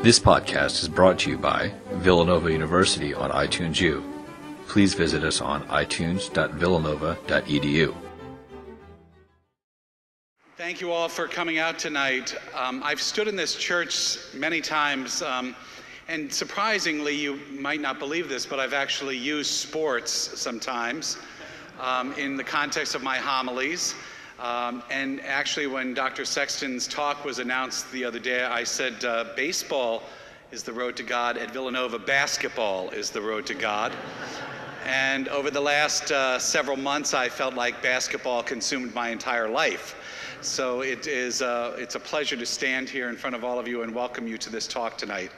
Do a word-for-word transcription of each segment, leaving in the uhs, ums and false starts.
This podcast is brought to you by Villanova University on iTunes U. Please visit us on itunes dot villanova dot e d u. Thank you all for coming out tonight. Um, I've stood in this church many times, um, and surprisingly, you might not believe this, but I've actually used sports sometimes um, in the context of my homilies. Um, and actually, when Doctor Sexton's talk was announced the other day, I said, uh, baseball is the road to God. At Villanova, basketball is the road to God. And over the last uh, several months, I felt like basketball consumed my entire life. So it is, uh, it's a pleasure to stand here in front of all of you and welcome you to this talk tonight.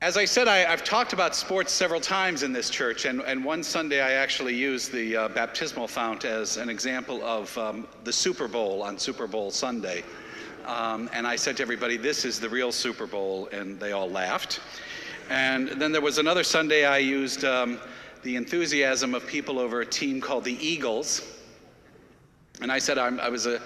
As I said, I, I've talked about sports several times in this church, and, and one Sunday I actually used the uh, baptismal fount as an example of um, the Super Bowl on Super Bowl Sunday. Um, and I said to everybody, this is the real Super Bowl, and they all laughed. And then there was another Sunday I used um, the enthusiasm of people over a team called the Eagles. And I said I'm, I was a...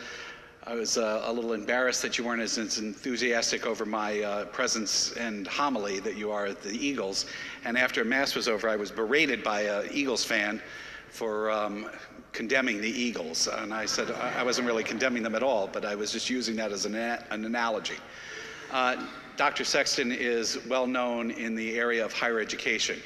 I was uh, a little embarrassed that you weren't as enthusiastic over my uh, presence and homily that you are at the Eagles. And after Mass was over, I was berated by an Eagles fan for um, condemning the Eagles. And I said I wasn't really condemning them at all, but I was just using that as an, a- an analogy. Uh, Doctor Sexton is well known in the area of higher education.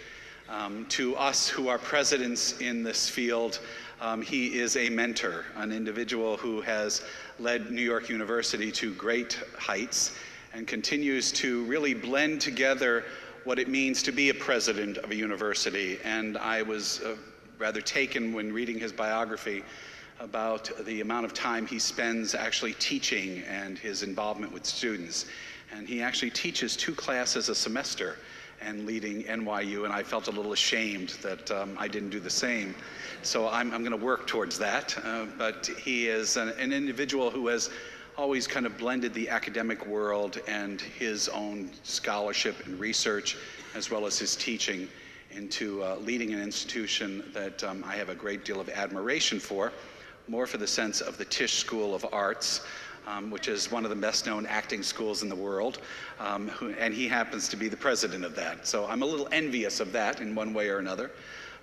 Um, to us who are presidents in this field, Um, he is a mentor, an individual who has led New York University to great heights and continues to really blend together what it means to be a president of a university. And I was uh, rather taken when reading his biography about the amount of time he spends actually teaching and his involvement with students. And he actually teaches two classes a semester and leading N Y U, and I felt a little ashamed that um, I didn't do the same. So I'm, I'm going to work towards that. Uh, but he is an, an individual who has always kind of blended the academic world and his own scholarship and research, as well as his teaching, into uh, leading an institution that um, I have a great deal of admiration for, more for the sense of the Tisch School of Arts, Um, which is one of the best-known acting schools in the world, um, who, and he happens to be the president of that. So I'm a little envious of that in one way or another.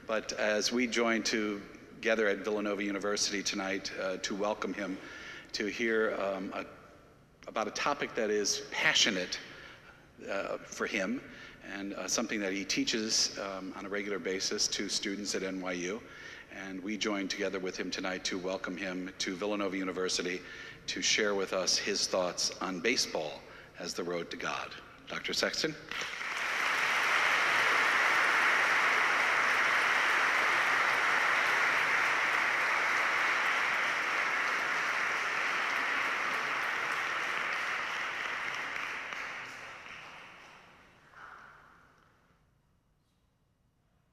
But as we join together at Villanova University tonight uh, to welcome him, to hear um, a, about a topic that is passionate uh, for him and uh, something that he teaches um, on a regular basis to students at N Y U. And we join together with him tonight to welcome him to Villanova University to share with us his thoughts on baseball as the road to God. Doctor Sexton.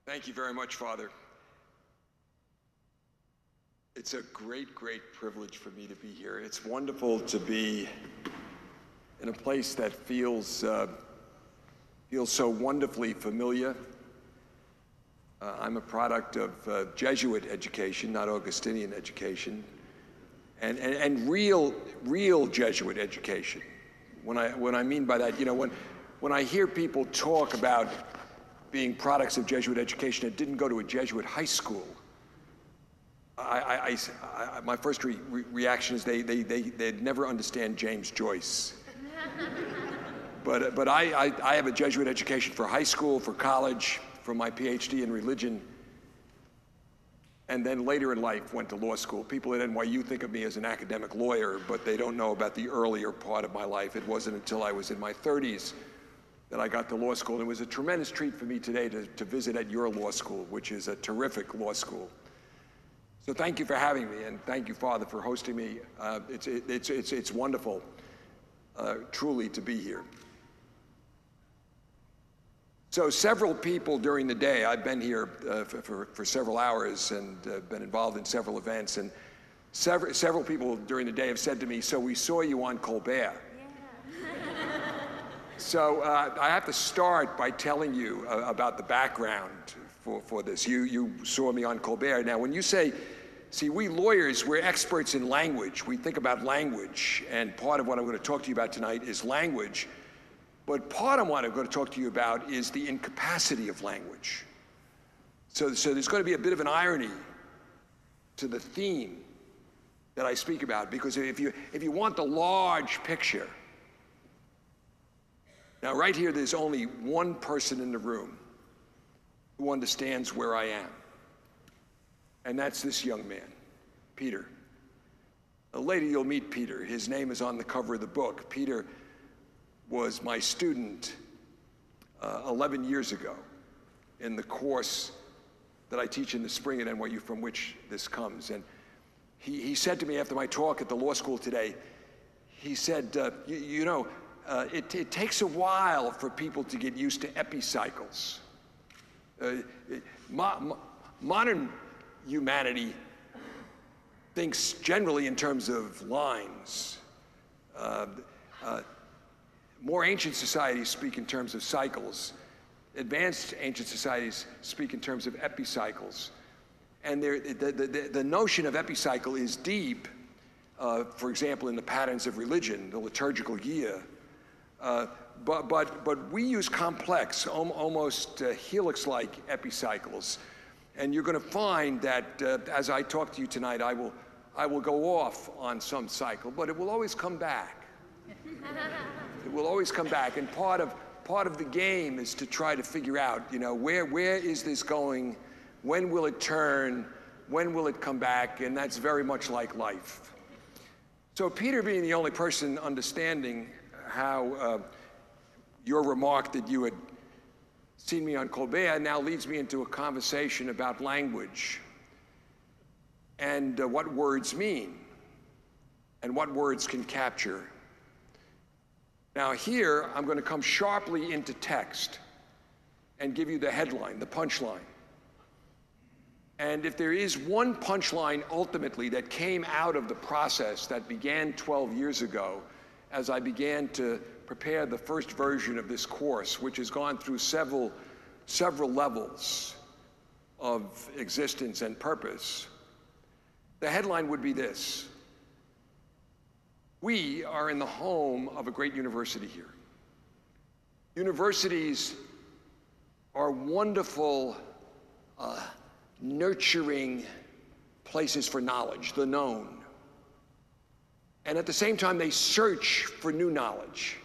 Thank you very much, Father. It's a great, great privilege for me to be here. It's wonderful to be in a place that feels uh, feels so wonderfully familiar. Uh, I'm a product of uh, Jesuit education, not Augustinian education, and, and and real, real Jesuit education. When I when I mean by that, you know, when when I hear people talk about being products of Jesuit education, I didn't go to a Jesuit high school. I, I, I, my first re- reaction is they they they they'd never understand James Joyce. but but I, I I have a Jesuit education for high school, for college, for my P H D in religion, and then later in life went to law school. People at N Y U think of me as an academic lawyer, but they don't know about the earlier part of my life. It wasn't until I was in my thirties that I got to law school, and it was a tremendous treat for me today to, to visit at your law school, which is a terrific law school. So thank you for having me, and thank you, Father, for hosting me. Uh, it's, it, it's, it's, it's wonderful, uh, truly, to be here. So several people during the day, I've been here uh, for, for, for several hours and uh, been involved in several events, and several, several people during the day have said to me, so we saw you on Colbert. Yeah. so uh, I have to start by telling you uh, about the background for, for this. You, you saw me on Colbert. Now, when you say, see, we lawyers, we're experts in language. We think about language, and part of what I'm going to talk to you about tonight is language. But part of what I'm going to talk to you about is the incapacity of language. So, so there's going to be a bit of an irony to the theme that I speak about, because if you, if you want the large picture, now right here there's only one person in the room who understands where I am, and that's this young man, Peter. Now, later you'll meet Peter. His name is on the cover of the book. Peter was my student uh, eleven years ago in the course that I teach in the spring at N Y U, from which this comes. And he, he said to me after my talk at the law school today, he said, uh, you, you know, uh, it, it takes a while for people to get used to epicycles. Uh, it, mo mo modern humanity thinks generally in terms of lines. Uh, uh, More ancient societies speak in terms of cycles. Advanced ancient societies speak in terms of epicycles. And the, the, the, the notion of epicycle is deep, uh, for example, in the patterns of religion, the liturgical year. Uh, but, but, but we use complex, almost uh, helix-like epicycles. And you're going to find that uh, as I talk to you tonight, I will, I will go off on some cycle, but it will always come back. It will always come back, and part of part of the game is to try to figure out, you know, where where is this going? When will it turn? When will it come back? And that's very much like life. So Peter, being the only person understanding how uh, your remark that you had seen me on Colbert now leads me into a conversation about language and uh, what words mean and what words can capture. Now here, I'm going to come sharply into text and give you the headline, the punchline. And if there is one punchline ultimately that came out of the process that began twelve years ago, as I began to prepare the first version of this course, which has gone through several, several levels of existence and purpose, the headline would be this: we are in the home of a great university here. Universities are wonderful, uh, nurturing places for knowledge, the known. And at the same time, they search for new knowledge.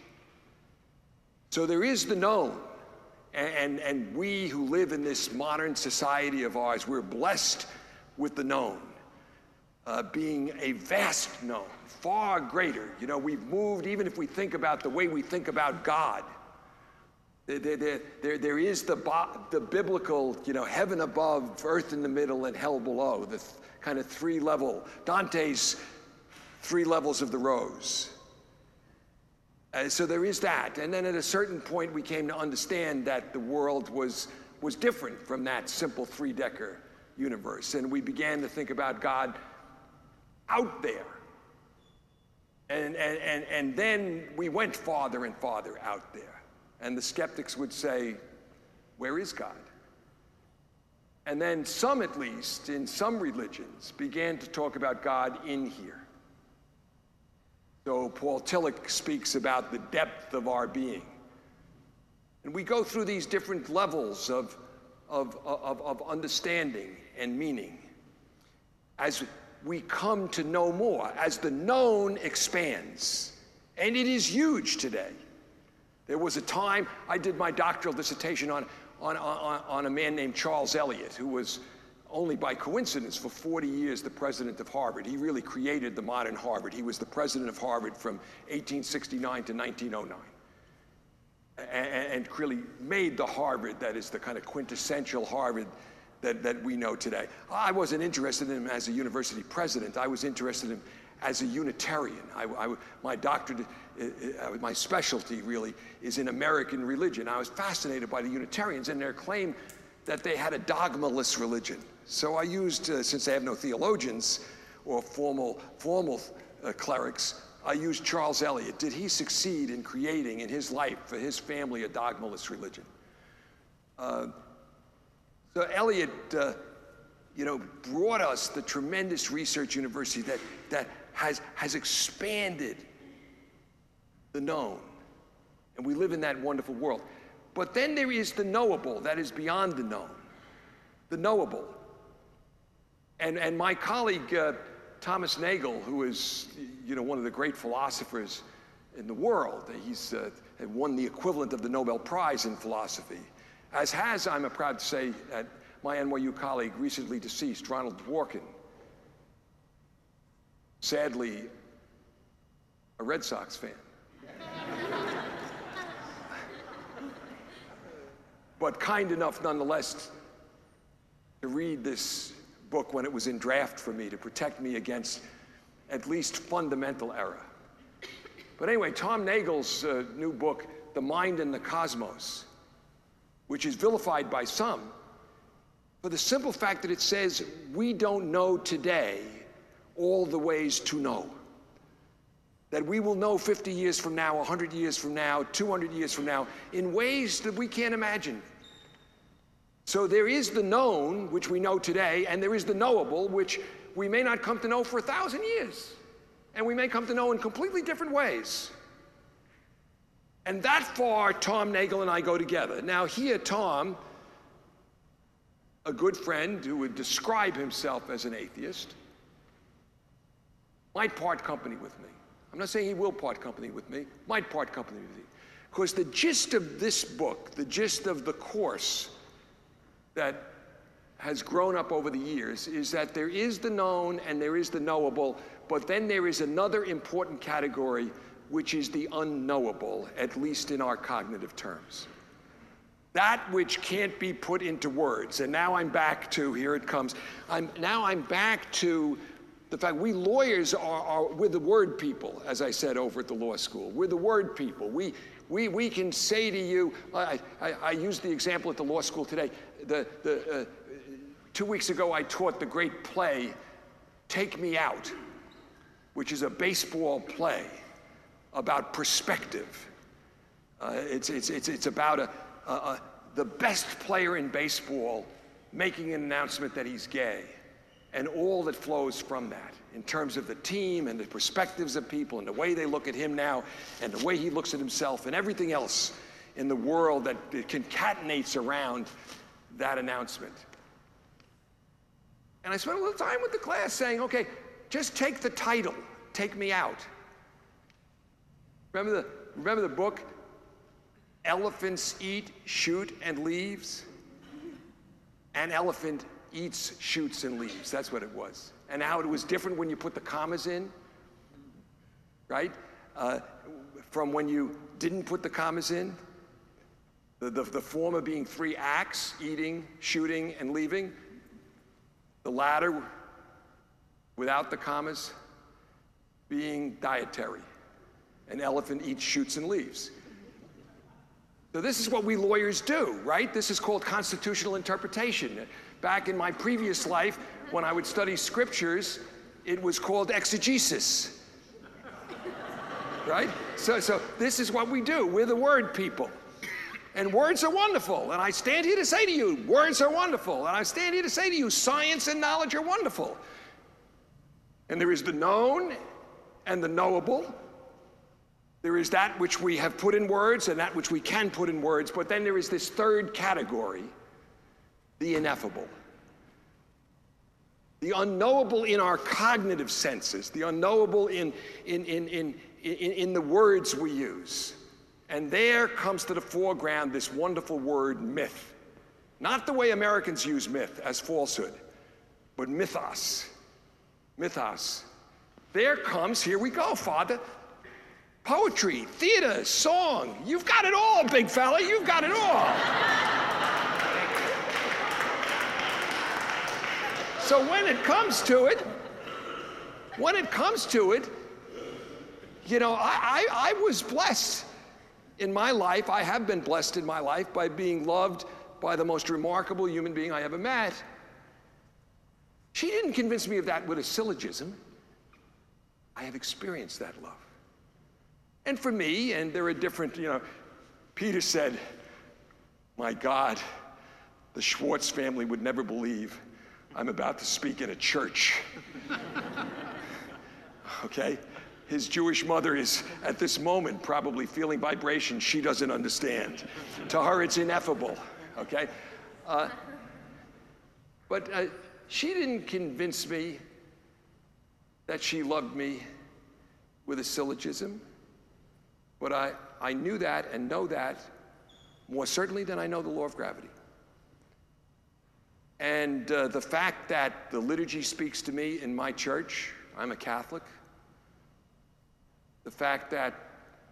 So there is the known, and, and, and we who live in this modern society of ours, we're blessed with the known. Uh, being a vast known, far greater. You know, we've moved, even if we think about the way we think about God, there, there, there, there is the, the biblical, you know, heaven above, earth in the middle, and hell below, the th kind of three level, Dante's three levels of the rose. Uh, so there is that. And then at a certain point, we came to understand that the world was, was different from that simple three-decker universe. And we began to think about God out there. And, and, and, and then we went farther and farther out there. And the skeptics would say, where is God? And then some, at least, in some religions, began to talk about God in here. So Paul Tillich speaks about the depth of our being. And we go through these different levels of, of, of, of understanding and meaning as we come to know more, as the known expands. And it is huge today. There was a time I did my doctoral dissertation on, on, on, on a man named Charles Eliot, who was only by coincidence for forty years the president of Harvard. He really created the modern Harvard. He was the president of Harvard from eighteen sixty-nine to nineteen oh nine. And, and really made the Harvard that is the kind of quintessential Harvard That, that we know today. I wasn't interested in him as a university president. I was interested in him as a Unitarian. I, I, my doctorate, uh, my specialty really is in American religion. I was fascinated by the Unitarians and their claim that they had a dogmaless religion. So I used, uh, since they have no theologians or formal, formal uh, clerics, I used Charles Eliot. Did he succeed in creating in his life for his family a dogmaless religion? Uh, So Eliot, uh, you know, brought us the tremendous research university that, that has, has expanded the known And we live in that wonderful world. But then there is the knowable that is beyond the known, the knowable. And, and my colleague, uh, Thomas Nagel, who is, you know, one of the great philosophers in the world, he's uh, won the equivalent of the Nobel Prize in philosophy, as has, I'm proud to say, uh, my N Y U colleague, recently deceased, Ronald Dworkin. Sadly, a Red Sox fan. But kind enough, nonetheless, to read this book when it was in draft for me, to protect me against at least fundamental error. But anyway, Tom Nagel's uh, new book, The Mind and the Cosmos, which is vilified by some, for the simple fact that it says, we don't know today all the ways to know. That we will know fifty years from now, one hundred years from now, two hundred years from now, in ways that we can't imagine. So there is the known, which we know today, and there is the knowable, which we may not come to know for a thousand years. And we may come to know in completely different ways. And that far, Tom Nagel and I go together. Now here, Tom, a good friend who would describe himself as an atheist, might part company with me. I'm not saying he will part company with me, might part company with me. Because the gist of this book, the gist of the course that has grown up over the years is that there is the known and there is the knowable, but then there is another important category, which is the unknowable, at least in our cognitive terms. That which can't be put into words. And now I'm back to, here it comes, I'm, now I'm back to the fact we lawyers are, are, we're the word people, as I said over at the law school. We're the word people. We, we, we can say to you, I, I, I used the example at the law school today, the, the, uh, two weeks ago I taught the great play, Take Me Out, which is a baseball play about perspective. Uh, it's, it's, it's, it's about a, a, a, the best player in baseball making an announcement that he's gay, and all that flows from that in terms of the team and the perspectives of people and the way they look at him now and the way he looks at himself and everything else in the world that concatenates around that announcement. And I spent a little time with the class saying, okay, just take the title, Take Me Out. Remember the, remember the book, Elephants Eat, Shoot, and Leaves? An elephant eats, shoots, and leaves. That's what it was. And how it was different when you put the commas in, right? Uh, from when you didn't put the commas in. The, the, the former being three acts, eating, shooting, and leaving. The latter, without the commas, being dietary. An elephant eats, shoots, and leaves. So this is what we lawyers do, right? This is called constitutional interpretation. Back in my previous life, when I would study scriptures, it was called exegesis, right? So, so this is what we do. We're the word people. And words are wonderful. And I stand here to say to you, words are wonderful. And I stand here to say to you, science and knowledge are wonderful. And there is the known and the knowable. There is that which we have put in words and that which we can put in words. But then there is this third category, the ineffable. The unknowable in our cognitive senses, the unknowable in, in, in, in, in, in the words we use. And there comes to the foreground this wonderful word, myth. Not the way Americans use myth as falsehood, but mythos. Mythos. There comes, here we go, Father, poetry, theater, song. You've got it all, big fella. You've got it all. So when it comes to it, when it comes to it, you know, I, I, I was blessed in my life. I have been blessed in my life by being loved by the most remarkable human being I ever met. She didn't convince me of that with a syllogism. I have experienced that love. And for me, and there are different, you know, Peter said, my God, the Schwartz family would never believe I'm about to speak in a church. Okay? His Jewish mother is, at this moment, probably feeling vibrations she doesn't understand. To her, it's ineffable, okay? Uh, but uh, she didn't convince me that she loved me with a syllogism, but I, I knew that and know that more certainly than I know the law of gravity. And uh, the fact that the liturgy speaks to me in my church, I'm a Catholic, the fact that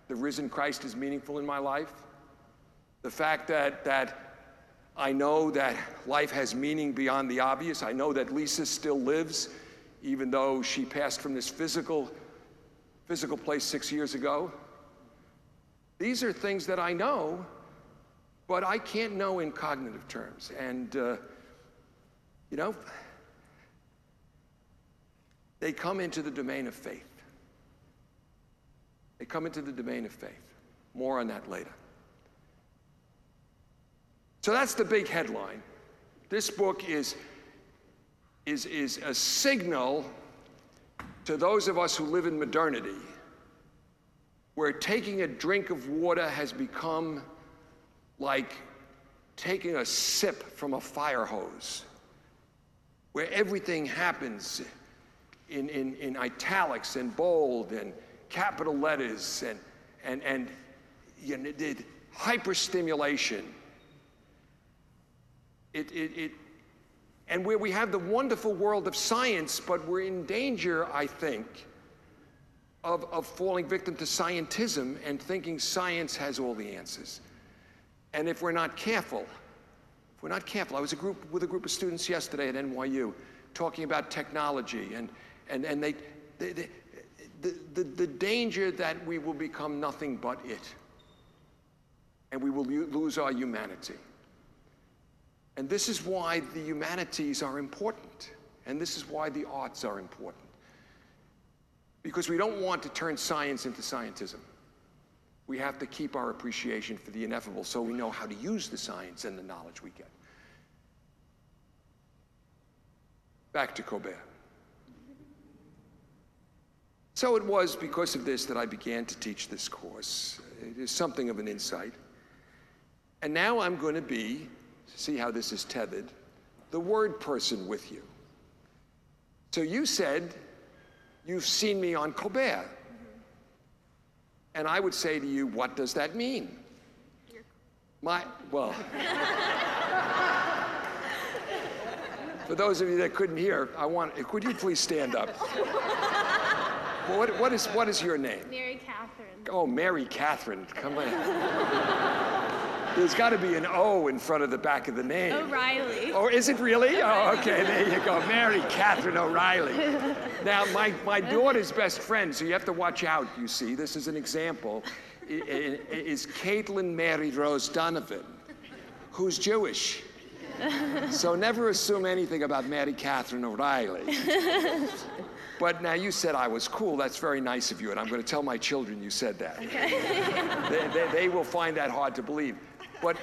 the risen Christ is meaningful in my life, the fact that, that I know that life has meaning beyond the obvious, I know that Lisa still lives, even though she passed from this physical, physical place six years ago. These are things that I know, but I can't know in cognitive terms. And, uh, you know, they come into the domain of faith. They come into the domain of faith. More on that later. So that's the big headline. This book is, is, is a signal to those of us who live in modernity, where taking a drink of water has become like taking a sip from a fire hose, where everything happens in, in, in italics and bold and capital letters and, and, and you know, hyperstimulation. It, it, it, and where we have the wonderful world of science, but we're in danger, I think, Of, of falling victim to scientism and thinking science has all the answers. And if we're not careful, if we're not careful, I was a group, with a group of students yesterday at N Y U talking about technology and, and, and they, they, they, the, the, the danger that we will become nothing but it. And we will lose our humanity. And this is why the humanities are important. And this is why the arts are important. Because we don't want to turn science into scientism. We have to keep our appreciation for the ineffable so we know how to use the science and the knowledge we get. Back to Colbert. So it was because of this that I began to teach this course. It is something of an insight. And now I'm going to be, see how this is tethered, the word person with you. So you said, you've seen me on Colbert. And I would say to you, what does that mean? My, well. For those of you that couldn't hear, I want, could you please stand up? What, what, is, what is your name? Mary Catherine. Oh, Mary Catherine, come on. There's gotta be an O in front of the back of the name. O'Reilly. Oh, is it really? Oh, okay, there you go, Mary Catherine O'Reilly. Now, my, my daughter's best friend, so you have to watch out, you see. This is an example, is Caitlin Mary Rose Donovan, who's Jewish. So never assume anything about Mary Catherine O'Reilly. But now you said I was cool. That's very nice of you, and I'm going to tell my children you said that. Okay. they, they, they will find that hard to believe. But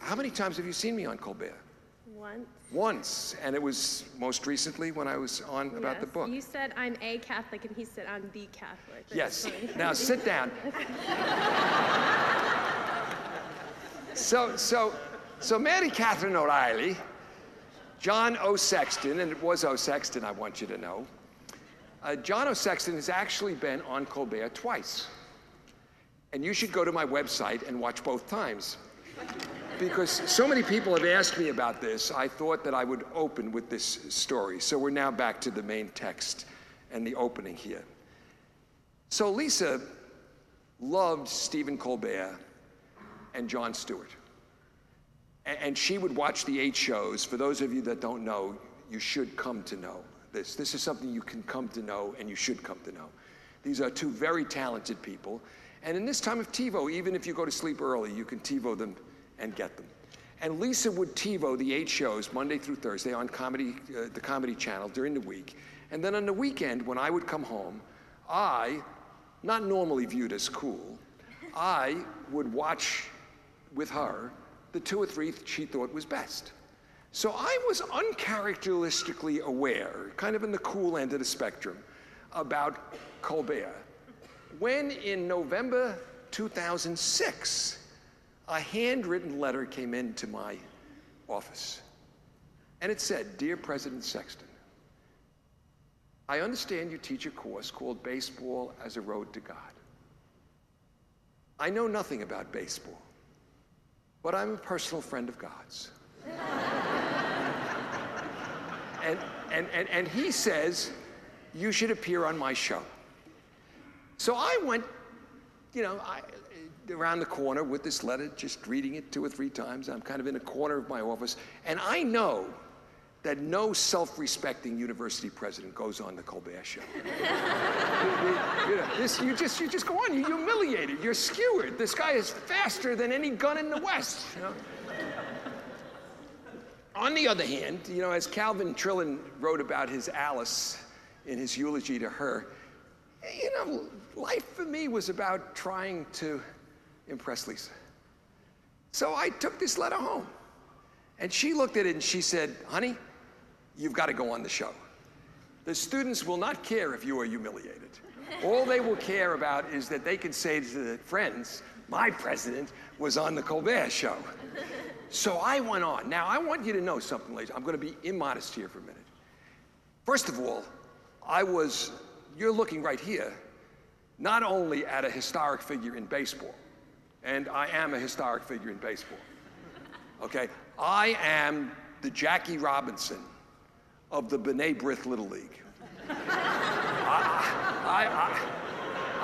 how many times have you seen me on Colbert? Once. Once, and it was most recently when I was on about yes. the book. You said I'm a Catholic, and he said I'm the Catholic. Yes. Now sit down. so, so, so Mary Catherine O'Reilly, John O. Sexton, and it was O. Sexton. I want you to know, uh, John O. Sexton has actually been on Colbert twice, and you should go to my website and watch both times. Because so many people have asked me about this, I thought that I would open with this story. So we're now back to the main text and the opening here. So Lisa loved Stephen Colbert and Jon Stewart. And she would watch the eight shows. For those of you that don't know, you should come to know this. This is something you can come to know and you should come to know. These are two very talented people. And in this time of TiVo, even if you go to sleep early, you can TiVo them and get them. And Lisa would TiVo the eight shows Monday through Thursday on comedy, uh, the Comedy Channel during the week. And then on the weekend, when I would come home, I, not normally viewed as cool, I would watch with her the two or three she thought was best. So I was uncharacteristically aware, kind of in the cool end of the spectrum, about Colbert when in November two thousand six, a handwritten letter came into my office. And it said, "Dear President Sexton, I understand you teach a course called Baseball as a Road to God. I know nothing about baseball, but I'm a personal friend of God's." and, and, and, and he says, "You should appear on my show." So I went, you know, I, around the corner with this letter, just reading it two or three times. I'm kind of in a corner of my office, and I know that no self-respecting university president goes on the Colbert Show. you, you, you, know, this, you, just, you just go on, you're humiliated, you're skewered. This guy is faster than any gun in the West. You know? On the other hand, you know, as Calvin Trillin wrote about his Alice in his eulogy to her, you know, life for me was about trying to impress Lisa. So I took this letter home, and she looked at it and she said, "Honey, you've got to go on the show. The students will not care if you are humiliated. All they will care about is that they can say to their friends, my president was on the Colbert Show." So I went on. Now, I want you to know something, ladies. I'm going to be immodest here for a minute. First of all, I was, you're looking right here, not only at a historic figure in baseball, and I am a historic figure in baseball, okay? I am the Jackie Robinson of the B'nai B'rith Little League. I, I,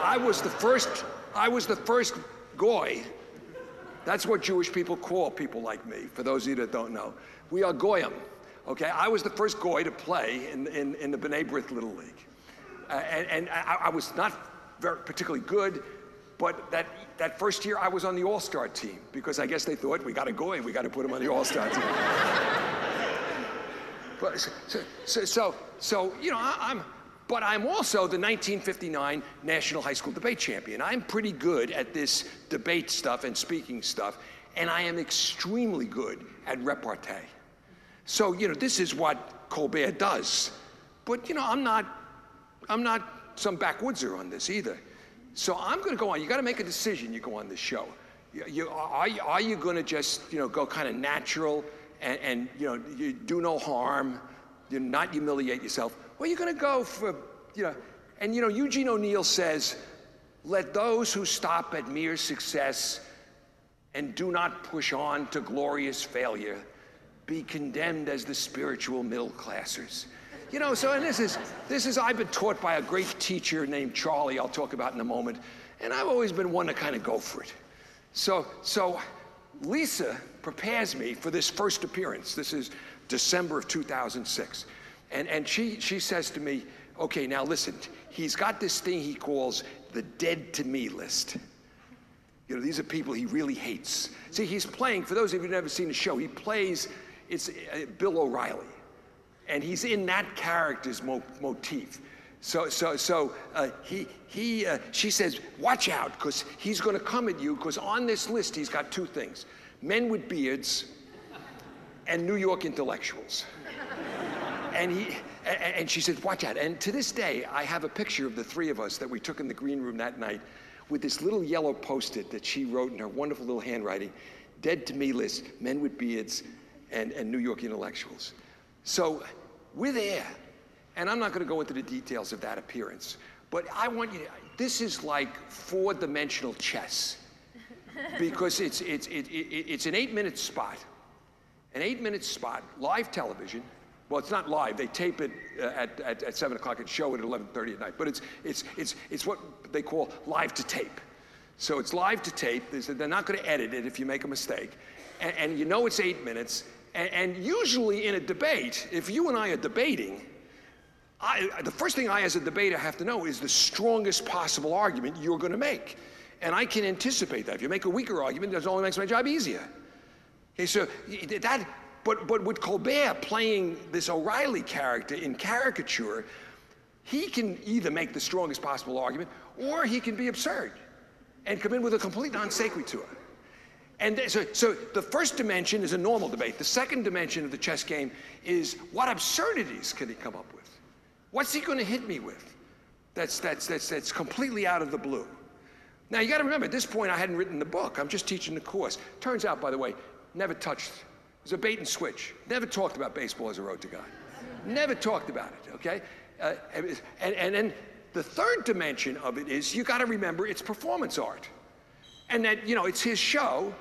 I, I was the first, I was the first Goy. That's what Jewish people call people like me, for those of you that don't know. We are Goyim, okay? I was the first Goy to play in, in, in the B'nai B'rith Little League. Uh, and and I, I was not very particularly good, but that, that first year I was on the All-Star team, because I guess they thought, we got a Goy, we got to put him on the All-Star team. but, so, so, so, so, you know, I, I'm, but I'm also the nineteen fifty-nine National High School Debate Champion. I'm pretty good at this debate stuff and speaking stuff, and I am extremely good at repartee. So, you know, this is what Colbert does. But, you know, I'm not, I'm not some backwoodsman on this either. So I'm going to go on. You got to make a decision. You go on this show. You, you, are, are you going to just, you know, go kind of natural and, and you know, you do no harm, you not humiliate yourself? Or are you going to go for, you know? And you know, Eugene O'Neill says, "Let those who stop at mere success and do not push on to glorious failure be condemned as the spiritual middle classers." You know, so, and this is, this is, I've been taught by a great teacher named Charlie, I'll talk about in a moment, and I've always been one to kind of go for it. So, so Lisa prepares me for this first appearance. This is December of two thousand six. And, and she, she says to me, "Okay, now listen, he's got this thing he calls the dead to me list. You know, these are people he really hates." See, he's playing, for those of you who've never seen the show, he plays, it's uh, Bill O'Reilly. And he's in that character's mo motif. So, so, so uh, he, he, uh, she says, "Watch out, because he's going to come at you, because on this list he's got two things: men with beards and New York intellectuals." and, he, and, and she said, "Watch out." And to this day, I have a picture of the three of us that we took in the green room that night with this little yellow Post-it that she wrote in her wonderful little handwriting, "Dead to me list, men with beards and, and New York intellectuals." So we're there, and I'm not going to go into the details of that appearance, but I want you to, this is like four-dimensional chess, because it's, it's, it, it, it's an eight-minute spot, an eight-minute spot, live television. Well, it's not live. They tape it uh, at, at, at seven o'clock and show it at eleven thirty at night, but it's, it's, it's, it's what they call live to tape. So it's live to tape. They're not going to edit it if you make a mistake, and, and you know it's eight minutes. And usually in a debate, if you and I are debating, I, the first thing I as a debater have to know is the strongest possible argument you're going to make. And I can anticipate that. If you make a weaker argument, that only makes my job easier. Okay, so that, but, but with Colbert playing this O'Reilly character in caricature, he can either make the strongest possible argument, or he can be absurd and come in with a complete non sequitur. And so, so the first dimension is a normal debate. The second dimension of the chess game is, what absurdities can he come up with? What's he going to hit me with? That's, that's, that's, that's completely out of the blue. Now, you got to remember, at this point, I hadn't written the book. I'm just teaching the course. Turns out, by the way, never touched. It was a bait and switch. Never talked about baseball as a road to God. Never talked about it, okay? Uh, and, and then the third dimension of it is you got to remember it's performance art. And that, you know, it's his show,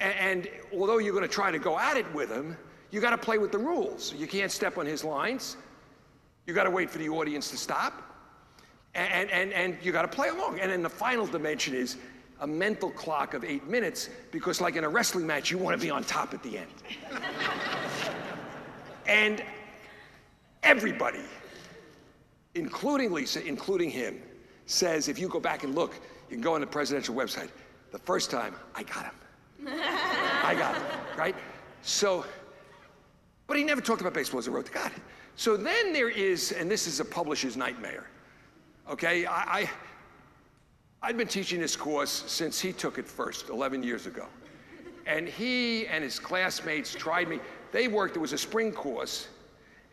and, and although you're going to try to go at it with him, you got to play with the rules. You can't step on his lines. You got to wait for the audience to stop. And, and, and you got to play along. And then the final dimension is a mental clock of eight minutes, because like in a wrestling match, you want to be on top at the end. And everybody, including Lisa, including him, says, if you go back and look, you can go on the presidential website. The first time, I got him. I got him, right? So, but he never talked about baseball as a road to God. So then there is, and this is a publisher's nightmare. Okay, I, I, I'd been teaching this course since he took it first, eleven years ago. And he and his classmates tried me. They worked, it was a spring course,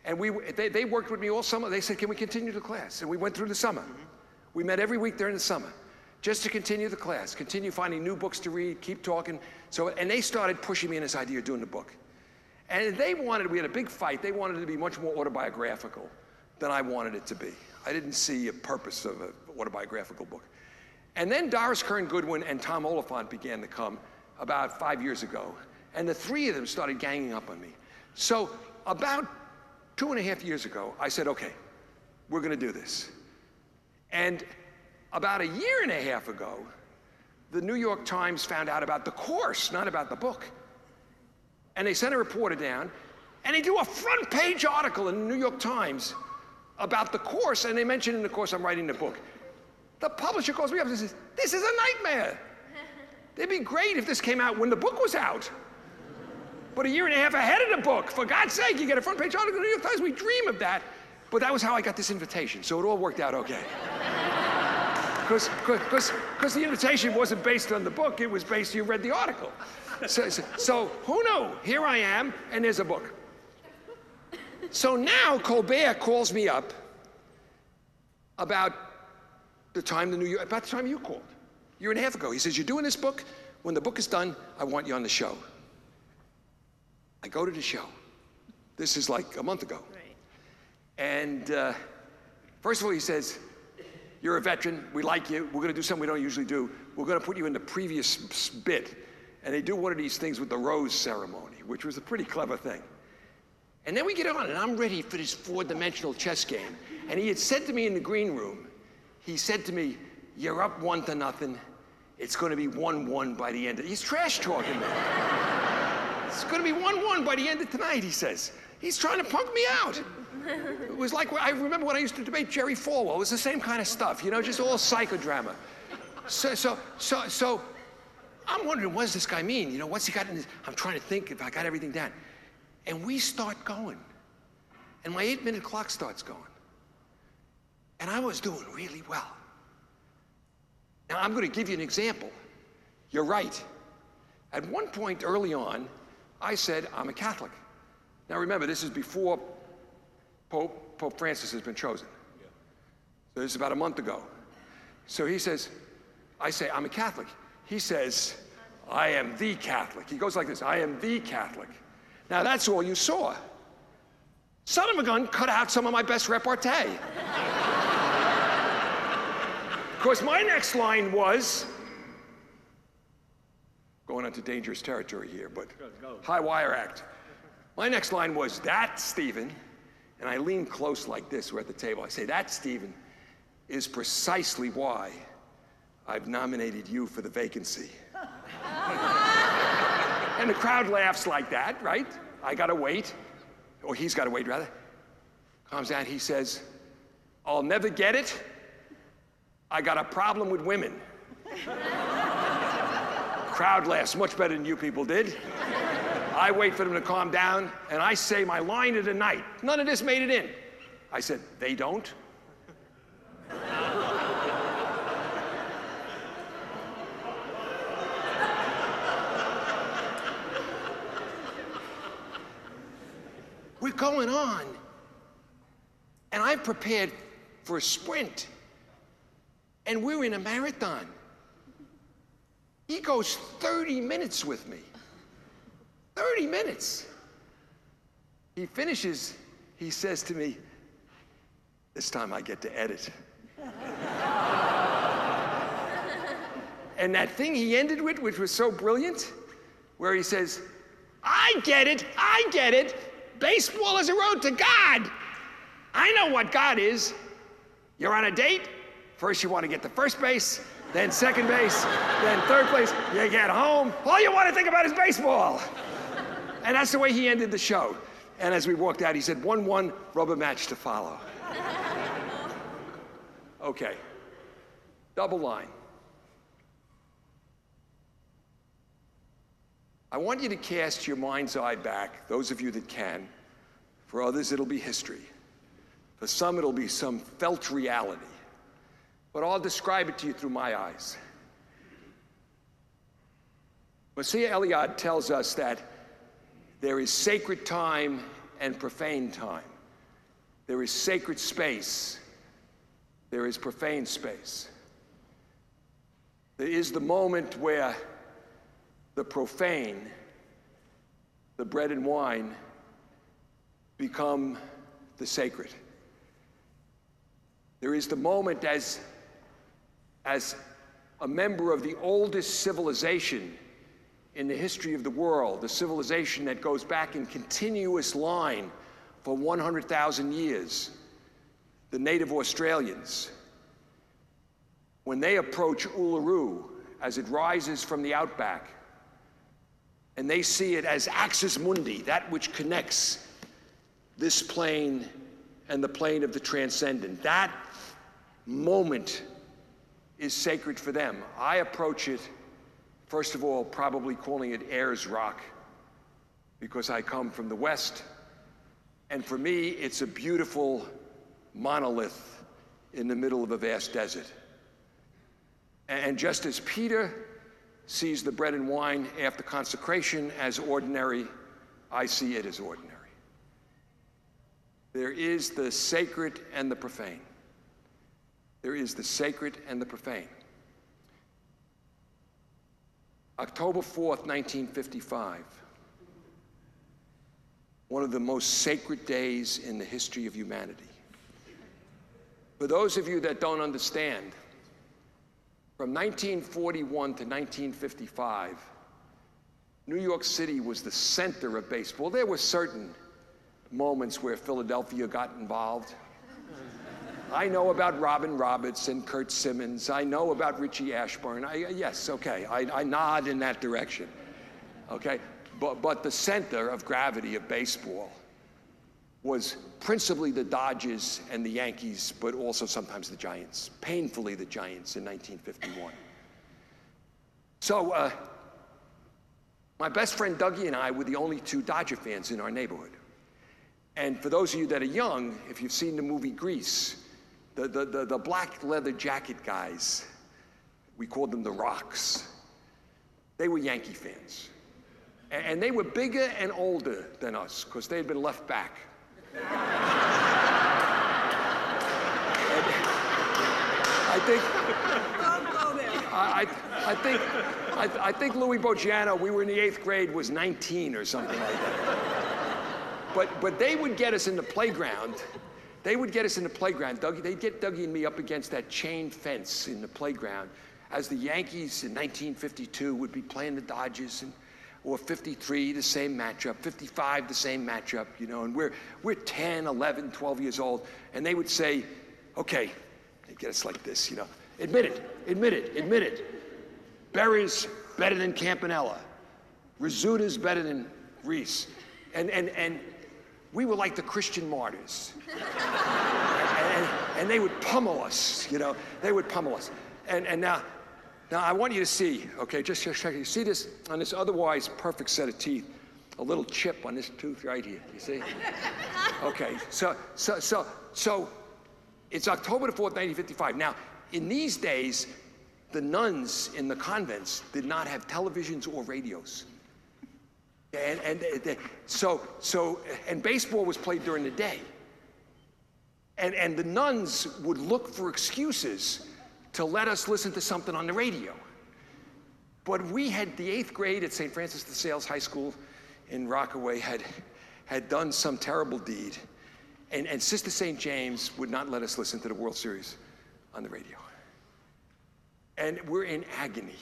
and we, they, they worked with me all summer. They said, can we continue the class? And we went through the summer. Mm-hmm. We met every week during the summer, just to continue the class, continue finding new books to read, keep talking. So, and they started pushing me in this idea of doing the book. And they wanted, we had a big fight, they wanted it to be much more autobiographical than I wanted it to be. I didn't see a purpose of an autobiographical book. And then Doris Kearns Goodwin and Tom Oliphant began to come about five years ago, and the three of them started ganging up on me. So about two and a half years ago, I said, okay, we're gonna do this. And about a year and a half ago, the New York Times found out about the course, not about the book. And they sent a reporter down, and they do a front page article in the New York Times about the course, and they mentioned in the course I'm writing the book. The publisher calls me up and says, this is a nightmare. It'd be great if this came out when the book was out. But a year and a half ahead of the book, for God's sake, you get a front page article in the New York Times, we dream of that. But that was how I got this invitation, so it all worked out okay. Because the invitation wasn't based on the book, it was based, you read the article. So, so, so who knew? Here I am, and there's a book. So now Colbert calls me up about the time the New York, about the time you called, a year and a half ago. He says, you're doing this book. When the book is done, I want you on the show. I go to the show. This is like a month ago. Right. And uh, first of all, he says, you're a veteran. We like you. We're going to do something we don't usually do. We're going to put you in the previous bit. And they do one of these things with the rose ceremony, which was a pretty clever thing. And then we get on, and I'm ready for this four-dimensional chess game. And he had said to me in the green room, he said to me, you're up one to nothing. It's going to be one one by the end of... He's trash-talking me. It's going to be one one by the end of tonight, he says. He's trying to punk me out. It was like, I remember when I used to debate Jerry Falwell. It was the same kind of stuff, you know, just all psychodrama. So, so, so, so I'm wondering, what does this guy mean? You know, what's he got in his... I'm trying to think if I got everything down. And we start going. And my eight-minute clock starts going. And I was doing really well. Now, I'm going to give you an example. You're right. At one point early on, I said, I'm a Catholic. Now, remember, this is before Pope, Pope Francis has been chosen. Yeah. So this is about a month ago. So he says, I say, I'm a Catholic. He says, I am the Catholic. He goes like this, I am the Catholic. Now, that's all you saw. Son of a gun cut out some of my best repartee. Because my next line was, going into dangerous territory here, but High Wire Act. My next line was, that, Stephen, and I lean close like this, we're at the table, I say, that, Stephen, is precisely why I've nominated you for the vacancy. And the crowd laughs like that, right? I gotta wait, or he's gotta wait, rather. Comes out, he says, I'll never get it. I got a problem with women. Crowd laughs much better than you people did. I wait for them to calm down, and I say my line of the night. None of this made it in. I said, they don't. We're going on, and I'm prepared for a sprint. and we're in a marathon. He goes thirty minutes with me. thirty minutes. He finishes, he says to me, "This time I get to edit." And that thing he ended with, which was so brilliant, where he says, "I get it, I get it. Baseball is a road to God. I know what God is. You're on a date. First you want to get to first base, then second base, then third place. You get home. All you want to think about is baseball." And that's the way he ended the show. And as we walked out, he said, one one, rubber match to follow." Okay. Double line. I want you to cast your mind's eye back, those of you that can. For others, it'll be history. For some, it'll be some felt reality. But I'll describe it to you through my eyes. Messiah Eliot tells us that there is sacred time and profane time. There is sacred space. There is profane space. There is the moment where the profane, the bread and wine, become the sacred. There is the moment as, as a member of the oldest civilization in the history of the world, the civilization that goes back in continuous line for one hundred thousand years, the native Australians, when they approach Uluru as it rises from the outback, and they see it as axis mundi, that which connects this plane and the plane of the transcendent. That moment is sacred for them. I approach it, first of all, probably calling it Ayers Rock, because I come from the West. And for me, it's a beautiful monolith in the middle of a vast desert. And just as Peter sees the bread and wine after consecration as ordinary, I see it as ordinary. There is the sacred and the profane. There is the sacred and the profane. October fourth, nineteen fifty-five, one of the most sacred days in the history of humanity. For those of you that don't understand, from nineteen forty-one to nineteen fifty-five, New York City was the center of baseball. There were certain moments where Philadelphia got involved. I know about Robin Roberts and Curt Simmons. I know about Richie Ashburn. I, yes, okay, I, I nod in that direction. Okay, but, but the center of gravity of baseball was principally the Dodgers and the Yankees, but also sometimes the Giants, painfully the Giants in nineteen fifty-one. So uh, my best friend Dougie and I were the only two Dodger fans in our neighborhood. And for those of you that are young, if you've seen the movie Grease, the, the, the, the black leather jacket guys, we called them the Rocks, they were Yankee fans. And, and they were bigger and older than us, because they had been left back. I think, Don't go there. I, I, I think, I, I think Louis Boggiano, we were in the eighth grade, was nineteen or something like that. But, but they would get us in the playground. They would get us in the playground. Dougie, they'd get Dougie and me up against that chain fence in the playground as the Yankees in nineteen fifty-two would be playing the Dodgers, and or fifty-three, the same matchup, fifty-five, the same matchup, you know, and we're, we're ten, eleven, twelve years old, and they would say, okay, they'd get us like this, you know, admit it, admit it, admit it. Berry's better than Campanella. Rizzuto's better than Reese. And, and, and we were like the Christian martyrs. and, and, and they would pummel us, you know, they would pummel us. And, and now, Now, I want you to see, okay, just check. You see this on this otherwise perfect set of teeth, a little chip on this tooth right here, you see? Okay, so so, so, so it's October the fourth, nineteen fifty-five. Now, in these days, the nuns in the convents did not have televisions or radios. And, and they, so, so, and baseball was played during the day. And, and the nuns would look for excuses to let us listen to something on the radio. But we had the eighth grade at Saint Francis de Sales High School in Rockaway had, had done some terrible deed, and, and Sister Saint James would not let us listen to the World Series on the radio. And we're in agony,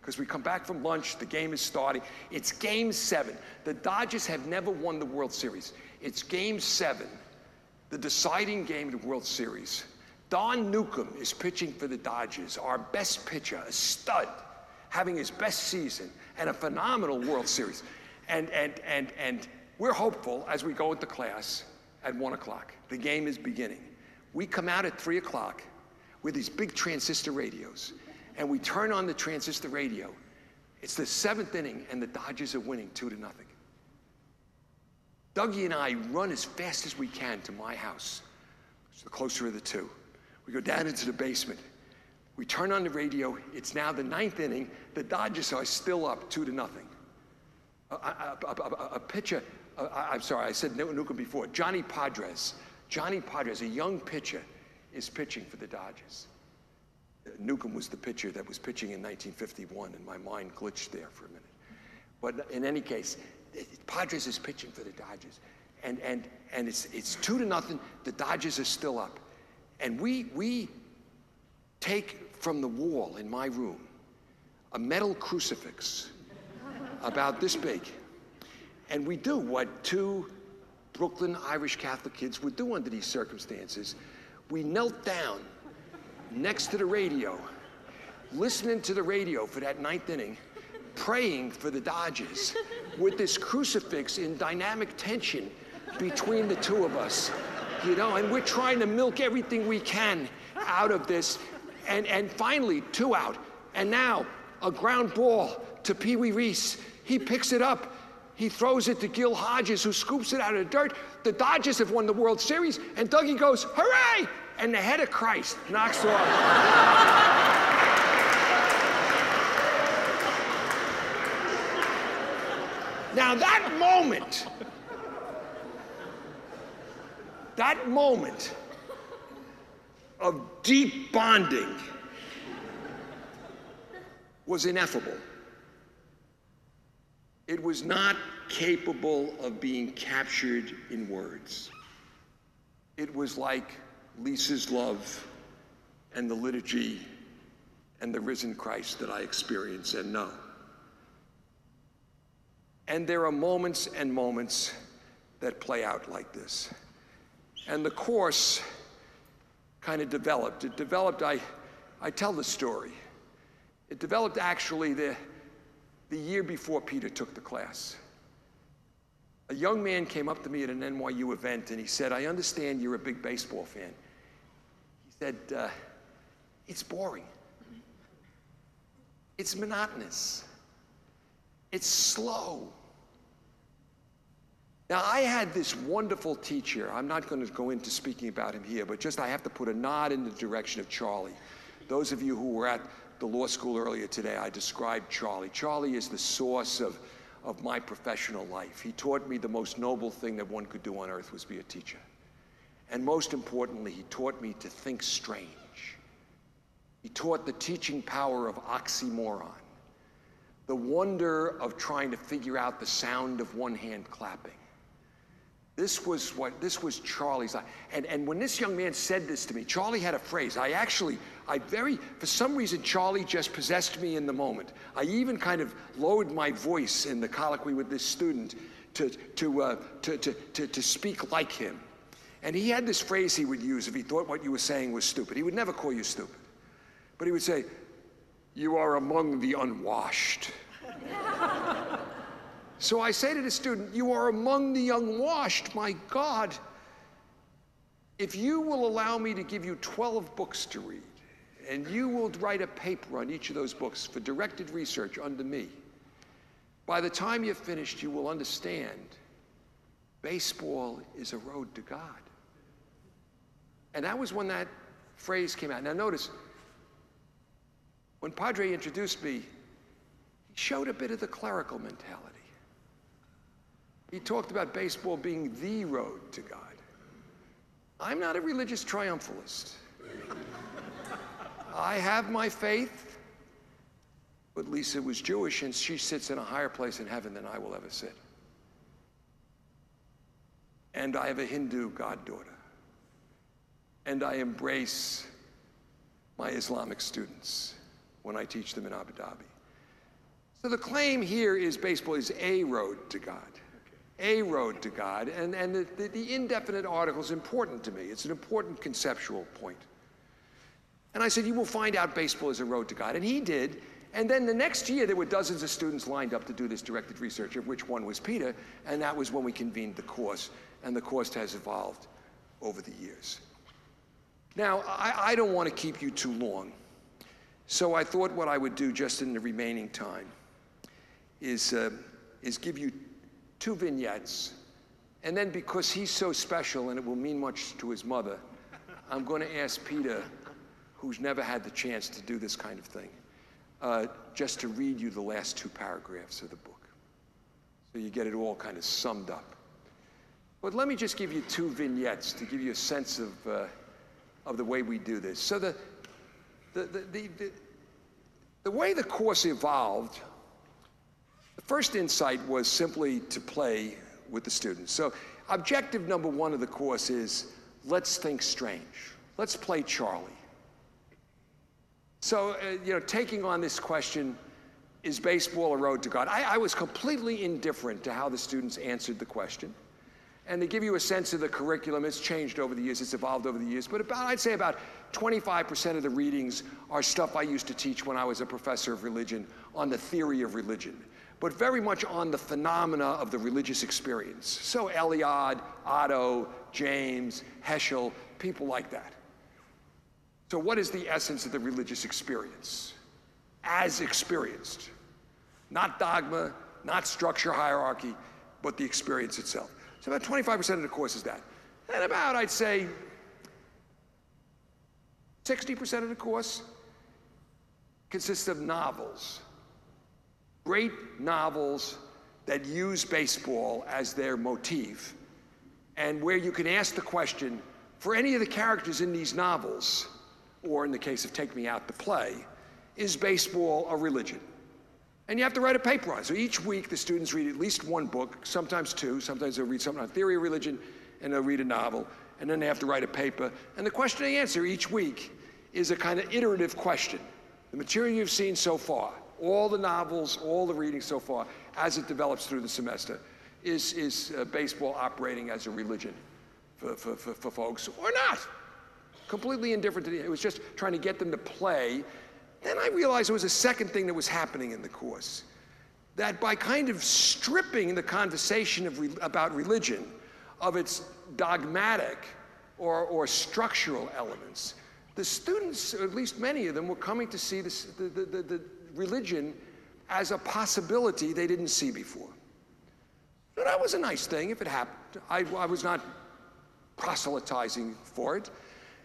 because we come back from lunch, the game is starting. It's game seven. The Dodgers have never won the World Series. It's game seven, the deciding game of the World Series. Don Newcomb is pitching for the Dodgers, our best pitcher, a stud, having his best season, and a phenomenal World Series. And, and, and, and we're hopeful as we go into class at one o'clock. The game is beginning. We come out at three o'clock with these big transistor radios, and we turn on the transistor radio. It's the seventh inning, and the Dodgers are winning two to nothing. Dougie and I run as fast as we can to my house. It's the closer of the two. We go down into the basement. We turn on the radio. It's now the ninth inning. The Dodgers are still up two to nothing. A, a, a, a, a pitcher, uh, I'm sorry, I said Newcomb before. Johnny Padres, Johnny Padres, a young pitcher, is pitching for the Dodgers. Newcomb was the pitcher that was pitching in nineteen fifty-one, and my mind glitched there for a minute. But in any case, Padres is pitching for the Dodgers, and and and it's it's two to nothing. The Dodgers are still up, and we we. take from the wall in my room a metal crucifix about this big, and we do what two Brooklyn Irish Catholic kids would do under these circumstances. We knelt down next to the radio, listening to the radio for that ninth inning, praying for the Dodgers with this crucifix in dynamic tension between the two of us, you know, and we're trying to milk everything we can out of this. And, and finally, two out. And now, a ground ball to Pee Wee Reese. He picks it up. He throws it to Gil Hodges, who scoops it out of the dirt. The Dodgers have won the World Series. And Dougie goes, hooray! And the head of Christ knocks off. Now, that moment, that moment of deep bonding was ineffable. It was not capable of being captured in words. It was like Lisa's love and the liturgy and the risen Christ that I experience and know. And there are moments and moments that play out like this. And the course kind of developed. It developed, I, I tell the story. It developed actually the, the year before Peter took the class. A young man came up to me at an N Y U event and he said, I understand you're a big baseball fan. He said, uh, it's boring. It's monotonous. It's slow. Now, I had this wonderful teacher. I'm not going to go into speaking about him here, but just I have to put a nod in the direction of Charlie. Those of you who were at the law school earlier today, I described Charlie. Charlie is the source of, of my professional life. He taught me the most noble thing that one could do on earth was be a teacher. And most importantly, he taught me to think strange. He taught the teaching power of oxymoron, the wonder of trying to figure out the sound of one hand clapping. This was what, this was Charlie's life. And, and when this young man said this to me, Charlie had a phrase. I actually, I very, for some reason, Charlie just possessed me in the moment. I even kind of lowered my voice in the colloquy with this student to, to, uh, to, to, to, to speak like him. And he had this phrase he would use if he thought what you were saying was stupid. He would never call you stupid. But he would say, you are among the unwashed. So I say to the student, you are among the unwashed, my God. If you will allow me to give you twelve books to read, and you will write a paper on each of those books for directed research under me, by the time you're finished, you will understand baseball is a road to God. And that was when that phrase came out. Now notice, when Padre introduced me, he showed a bit of the clerical mentality. He talked about baseball being the road to God. I'm not a religious triumphalist. I have my faith. But Lisa was Jewish, and she sits in a higher place in heaven than I will ever sit. And I have a Hindu goddaughter. And I embrace my Islamic students when I teach them in Abu Dhabi. So the claim here is baseball is a road to God. A road to God, and, and the, the, the indefinite article is important to me. It's an important conceptual point. And I said, you will find out baseball is a road to God. And he did. And then the next year, there were dozens of students lined up to do this directed research, of which one was Peter. And that was when we convened the course. And the course has evolved over the years. Now, I, I don't want to keep you too long. So I thought what I would do just in the remaining time is, uh, is give you two vignettes, and then because he's so special and it will mean much to his mother, I'm going to ask Peter, who's never had the chance to do this kind of thing, uh, just to read you the last two paragraphs of the book, so you get it all kind of summed up. But let me just give you two vignettes to give you a sense of, uh, of the way we do this. So the, the, the, the, the, the way the course evolved, the first insight was simply to play with the students. So objective number one of the course is, let's think strange. Let's play Charlie. So, uh, you know, taking on this question, is baseball a road to God? I, I was completely indifferent to how the students answered the question. And to give you a sense of the curriculum, it's changed over the years, it's evolved over the years, but about, I'd say about twenty-five percent of the readings are stuff I used to teach when I was a professor of religion on the theory of religion, but very much on the phenomena of the religious experience. So Eliot, Otto, James, Heschel, people like that. So what is the essence of the religious experience? As experienced. Not dogma, not structure hierarchy, but the experience itself. So about twenty-five percent of the course is that. And about, I'd say, sixty percent of the course consists of novels. Great novels that use baseball as their motif, and where you can ask the question, for any of the characters in these novels, or in the case of Take Me Out, the play, is baseball a religion? And you have to write a paper on it. So each week, the students read at least one book, sometimes two. Sometimes they'll read something on theory of religion, and they'll read a novel, and then they have to write a paper. And the question they answer each week is a kind of iterative question. The material you've seen so far, all the novels, all the reading so far, as it develops through the semester, is, is uh, baseball operating as a religion for, for, for, for folks, or not? Completely indifferent to the, it was just trying to get them to play. Then I realized there was a second thing that was happening in the course, that by kind of stripping the conversation of re, about religion of its dogmatic or, or structural elements, the students, or at least many of them, were coming to see this, the, the, the, the religion as a possibility they didn't see before. But that was a nice thing if it happened. I, I was not proselytizing for it.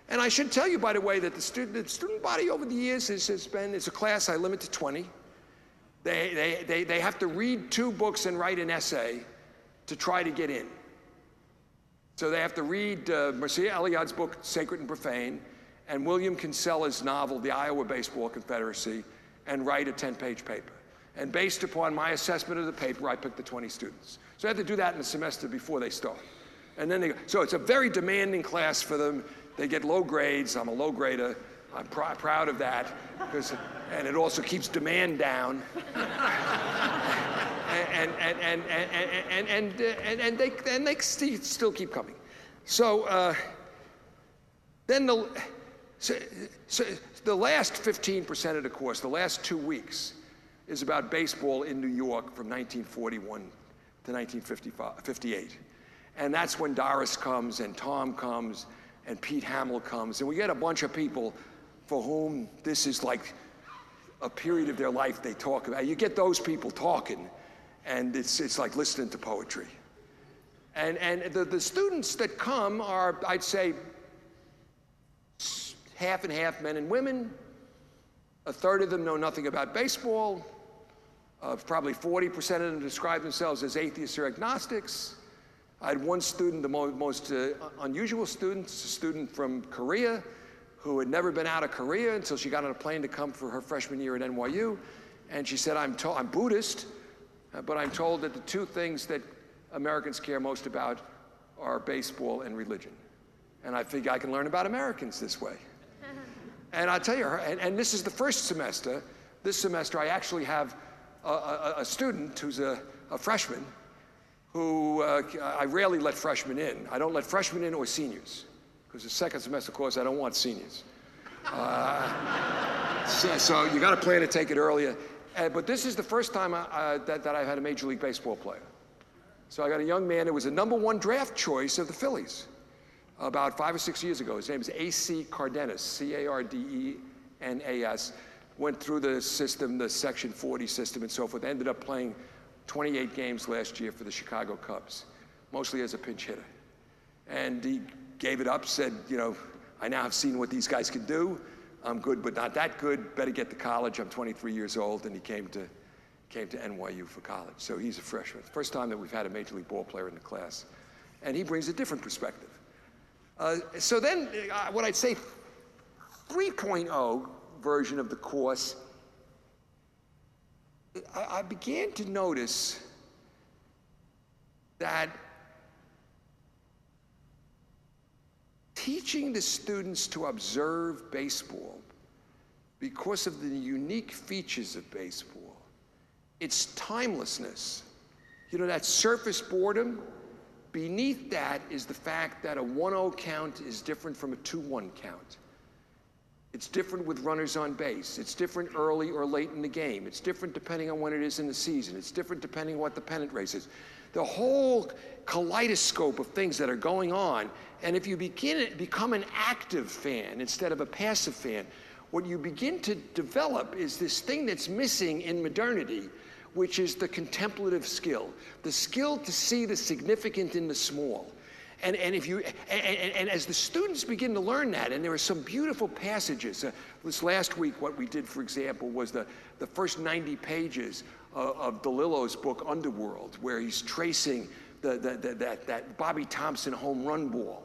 And I should tell you, by the way, that the student, the student body over the years has, has been, it's a class I limit to twenty. They, they, they, they have to read two books and write an essay to try to get in. So they have to read uh, Mircea Eliot's book, Sacred and Profane, and William Kinsella's novel, The Iowa Baseball Confederacy, and write a ten-page paper. And based upon my assessment of the paper, I picked the twenty students. So I had to do that in the semester before they start. And then they go. So it's a very demanding class for them. They get low grades. I'm a low grader. I'm pr proud of that, because, and it also keeps demand down. and, and, and, and, and, and, and, and they, and they still keep coming. So uh, then the, so, so, the last fifteen percent of the course, the last two weeks, is about baseball in New York from nineteen forty-one to nineteen fifty-eight. And that's when Doris comes, and Tom comes, and Pete Hamill comes. And we get a bunch of people for whom this is like a period of their life they talk about. You get those people talking, and it's, it's like listening to poetry. And, and the, the students that come are, I'd say, half and half men and women. A third of them know nothing about baseball. Uh, probably forty percent of them describe themselves as atheists or agnostics. I had one student, the mo most uh, unusual student, a student from Korea, who had never been out of Korea until she got on a plane to come for her freshman year at N Y U. And she said, I'm, to- I'm Buddhist, uh, but I'm told that the two things that Americans care most about are baseball and religion. And I figure I can learn about Americans this way. And I'll tell you, her, and, and this is the first semester. This semester, I actually have a, a, a student who's a, a freshman who uh, I rarely let freshmen in. I don't let freshmen in or seniors, because the second semester course, I don't want seniors. Uh, so, so you got to plan to take it earlier. Uh, but this is the first time I, uh, that, that I've had a Major League Baseball player. So I got a young man who was a number one draft choice of the Phillies about five or six years ago. His name is A C Cardenas, C A R D E N A S. Went through the system, the Section forty system and so forth, ended up playing twenty-eight games last year for the Chicago Cubs, mostly as a pinch hitter. And he gave it up, said, you know, I now have seen what these guys can do. I'm good, but not that good. Better get to college. I'm twenty-three years old, and he came to came to N Y U for college. So he's a freshman. First time that we've had a Major League ball player in the class. And he brings a different perspective. Uh, so then, uh, what I'd say, three point oh version of the course, I, I began to notice that teaching the students to observe baseball, because of the unique features of baseball, its timelessness, you know, that surface boredom. Beneath that is the fact that a one oh count is different from a two one count. It's different with runners on base. It's different early or late in the game. It's different depending on when it is in the season. It's different depending on what the pennant race is. The whole kaleidoscope of things that are going on, and if you begin become an active fan instead of a passive fan, what you begin to develop is this thing that's missing in modernity, which is the contemplative skill, the skill to see the significant in the small. And, and, if you, and, and, and as the students begin to learn that, and there are some beautiful passages. Uh, this last week, what we did, for example, was the, the first ninety pages of, of DeLillo's book, Underworld, where he's tracing the, the, the, that, that Bobby Thompson home run ball.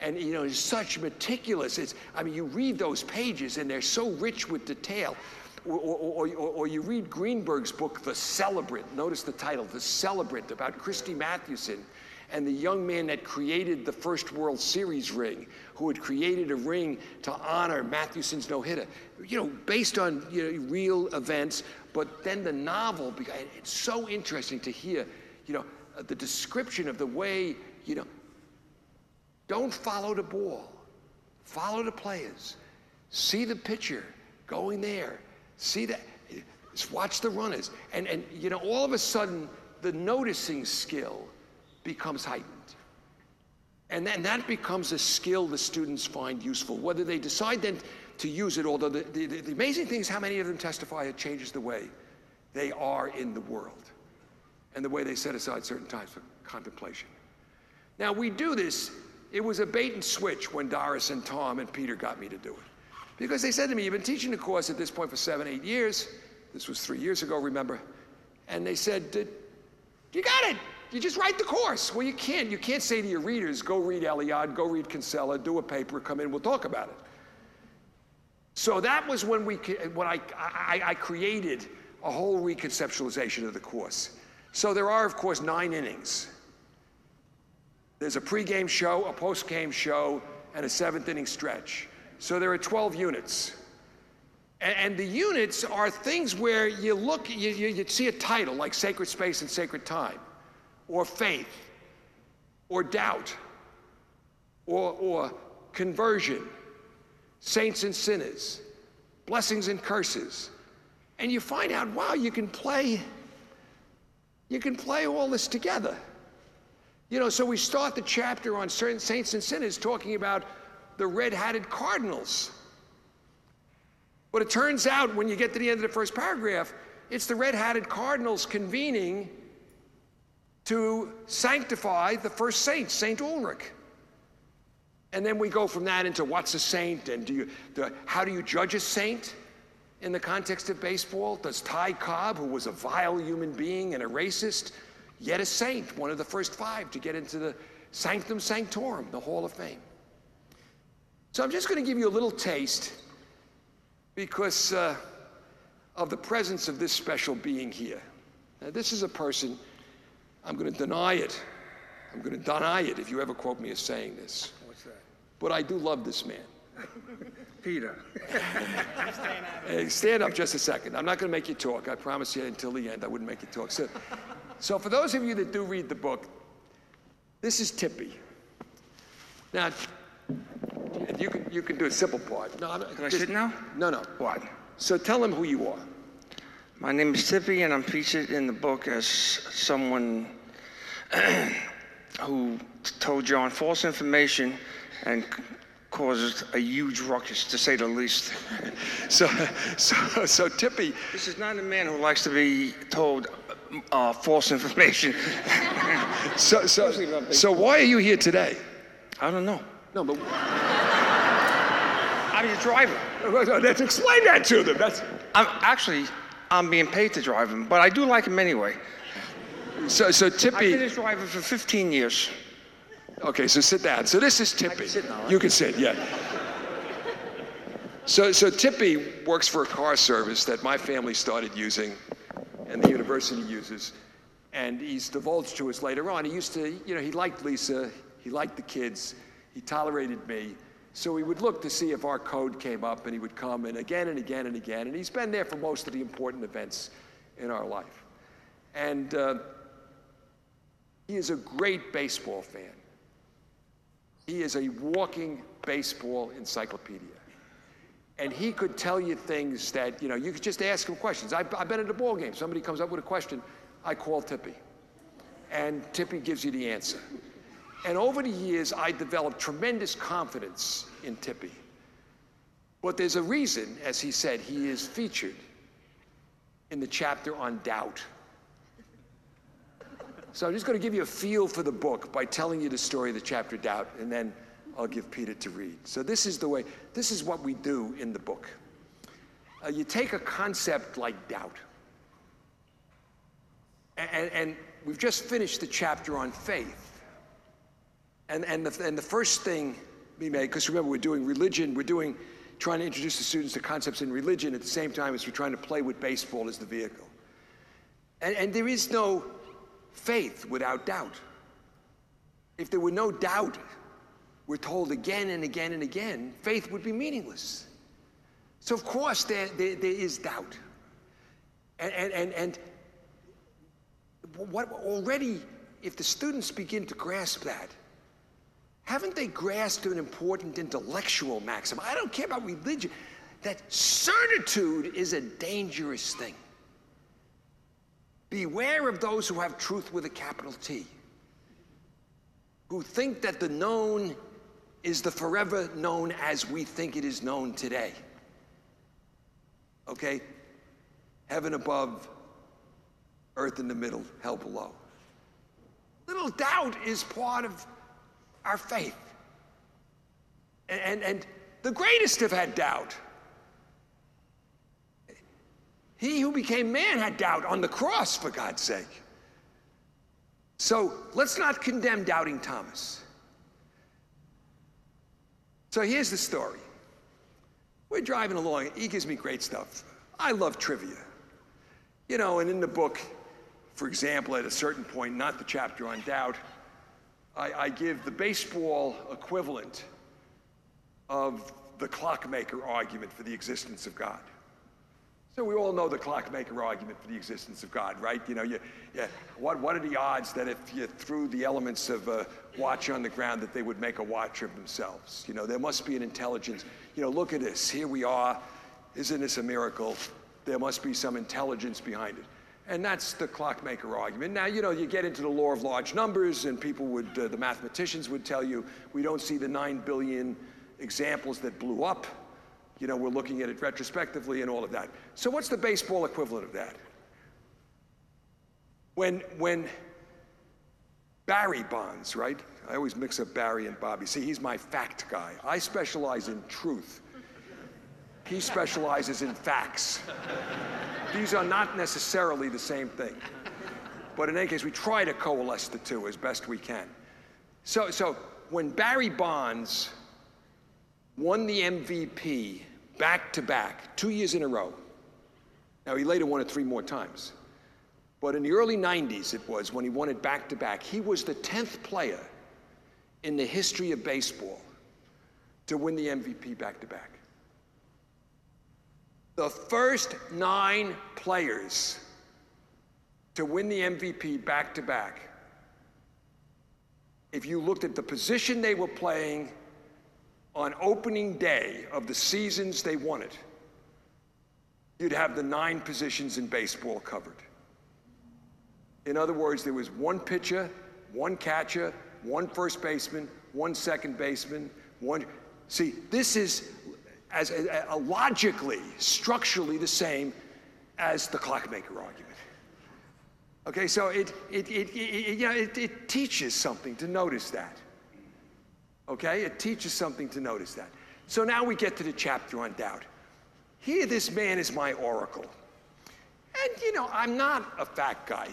And, you know, it's such meticulous. It's, I mean, you read those pages, and they're so rich with detail. Or, or, or, or you read Greenberg's book, The Celebrant. Notice the title, The Celebrant, about Christy Mathewson and the young man that created the first World Series ring, who had created a ring to honor Mathewson's no-hitter. You know, based on you know, real events, but then the novel, it's so interesting to hear, you know, the description of the way, you know, don't follow the ball, follow the players, see the pitcher going there, see that, watch the runners. And, and, you know, all of a sudden, the noticing skill becomes heightened. And then that becomes a skill the students find useful, whether they decide then to use it, although the, the, the amazing thing is how many of them testify it changes the way they are in the world and the way they set aside certain times for contemplation. Now, we do this. It was a bait and switch when Doris and Tom and Peter got me to do it. Because they said to me, you've been teaching the course at this point for seven, eight years. This was three years ago, remember? And they said, you got it. You just write the course. Well, you can't. You can't say to your readers, go read Eliot, go read Kinsella, do a paper, come in, we'll talk about it. So that was when we, when I, I, I created a whole reconceptualization of the course. So there are, of course, nine innings. There's a pregame show, a postgame show, and a seventh inning stretch. So there are twelve units. And the units are things where you look, you, you, you see a title like Sacred Space and Sacred Time, or Faith, or Doubt, or, or Conversion, Saints and Sinners, Blessings and Curses. And you find out, wow, you can play, you can play all this together. You know, so we start the chapter on certain Saints and Sinners talking about the red-hatted Cardinals. But it turns out, when you get to the end of the first paragraph, it's the red-hatted Cardinals convening to sanctify the first saint, Saint Ulrich. And then we go from that into what's a saint, and do you, the, how do you judge a saint in the context of baseball? Does Ty Cobb, who was a vile human being and a racist, yet a saint, one of the first five to get into the Sanctum Sanctorum, the Hall of Fame? So I'm just going to give you a little taste because uh, of the presence of this special being here. Now, this is a person, I'm going to deny it. I'm going to deny it if you ever quote me as saying this. What's that? But I do love this man. Peter. Hey, stand up just a second. I'm not going to make you talk. I promise you until the end I wouldn't make you talk. So, so for those of you that do read the book, this is Tippy. Now, you can, you can do a simple part. No, I'm not, Can I just, sit now? No, no. What? So tell him who you are. My name is Tippy, and I'm featured in the book as someone who told John false information and caused a huge ruckus, to say the least. so, so, so Tippy. This is not a man who likes to be told uh, false information. so, so, so why are you here today? I don't know. No, but I'm your driver. Let's explain that to them. That's. I'm actually, I'm being paid to drive him, but I do like him anyway. So, so Tippy. I've been his driver for fifteen years. Okay, so sit down. So this is Tippy. I can sit now, right? You can sit, yeah. So, so Tippy works for a car service that my family started using, and the university uses, and he's divulged to us later on. He used to, you know, he liked Lisa, he liked the kids, he tolerated me. So we would look to see if our code came up, and he would come, and again and again and again, and he's been there for most of the important events in our life. And uh, he is a great baseball fan. He is a walking baseball encyclopedia. And he could tell you things that, you know, you could just ask him questions. I, I've been at a ball game. Somebody comes up with a question. I call Tippy. And Tippy gives you the answer. And over the years, I developed tremendous confidence in Tippy. But there's a reason, as he said, he is featured in the chapter on doubt. So I'm just going to give you a feel for the book by telling you the story of the chapter Doubt, and then I'll give Peter to read. So this is the way, this is what we do in the book. Uh, you take a concept like doubt, and, and we've just finished the chapter on faith. And, and, the, and the first thing we made, because remember we're doing religion, we're doing, trying to introduce the students to concepts in religion at the same time as we're trying to play with baseball as the vehicle. And, and there is no faith without doubt. If there were no doubt, we're told again and again and again, faith would be meaningless. So of course there, there, there is doubt. And, and, and, and what already, if the students begin to grasp that, haven't they grasped an important intellectual maxim? I don't care about religion, that certitude is a dangerous thing. Beware of those who have truth with a capital T, who think that the known is the forever known as we think it is known today. Okay? Heaven above, earth in the middle, hell below. Little doubt is part of our faith. And, and, and the greatest have had doubt. He who became man had doubt on the cross, for God's sake. So let's not condemn doubting Thomas. So here's the story. We're driving along. He gives me great stuff. I love trivia. You know, and in the book, for example, at a certain point, not the chapter on doubt, I, I give the baseball equivalent of the clockmaker argument for the existence of God. So we all know the clockmaker argument for the existence of God, right? You know, you, yeah. What what are the odds that if you threw the elements of a watch on the ground that they would make a watch of themselves? You know, there must be an intelligence. You know, look at this. Here we are. Isn't this a miracle? There must be some intelligence behind it. And that's the clockmaker argument. Now, you know, you get into the law of large numbers, and people would, uh, the mathematicians would tell you, we don't see the nine billion examples that blew up. You know, we're looking at it retrospectively and all of that. So what's the baseball equivalent of that? When when Barry Bonds, right? I always mix up Barry and Bobby. See, he's my fact guy. I specialize in truth. He specializes in facts. These are not necessarily the same thing. But in any case, we try to coalesce the two as best we can. So, so when Barry Bonds won the M V P back-to-back, two years in a row. Now, he later won it three more times. But in the early nineties, it was, when he won it back-to-back, he was the tenth player in the history of baseball to win the M V P back-to-back. The first nine players to win the M V P back-to-back, if you looked at the position they were playing on opening day of the seasons they won it, you'd have the nine positions in baseball covered. In other words, there was one pitcher, one catcher, one first baseman, one second baseman, one... See, this is as a, a logically, structurally the same as the clockmaker argument. Okay, so it, it, it, it, you know, it, it teaches something to notice that. Okay, it teaches something to notice that. So now we get to the chapter on doubt. Here, this man is my oracle. And, you know, I'm not a fact guy.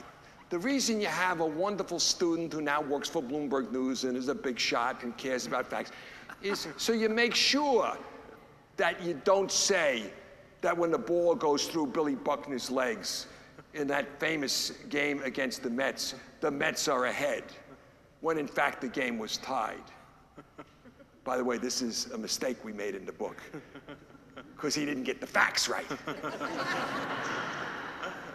The reason you have a wonderful student who now works for Bloomberg News and is a big shot and cares about facts is so you make sure that you don't say that when the ball goes through Billy Buckner's legs in that famous game against the Mets, the Mets are ahead, when in fact the game was tied. By the way, this is a mistake we made in the book, because he didn't get the facts right.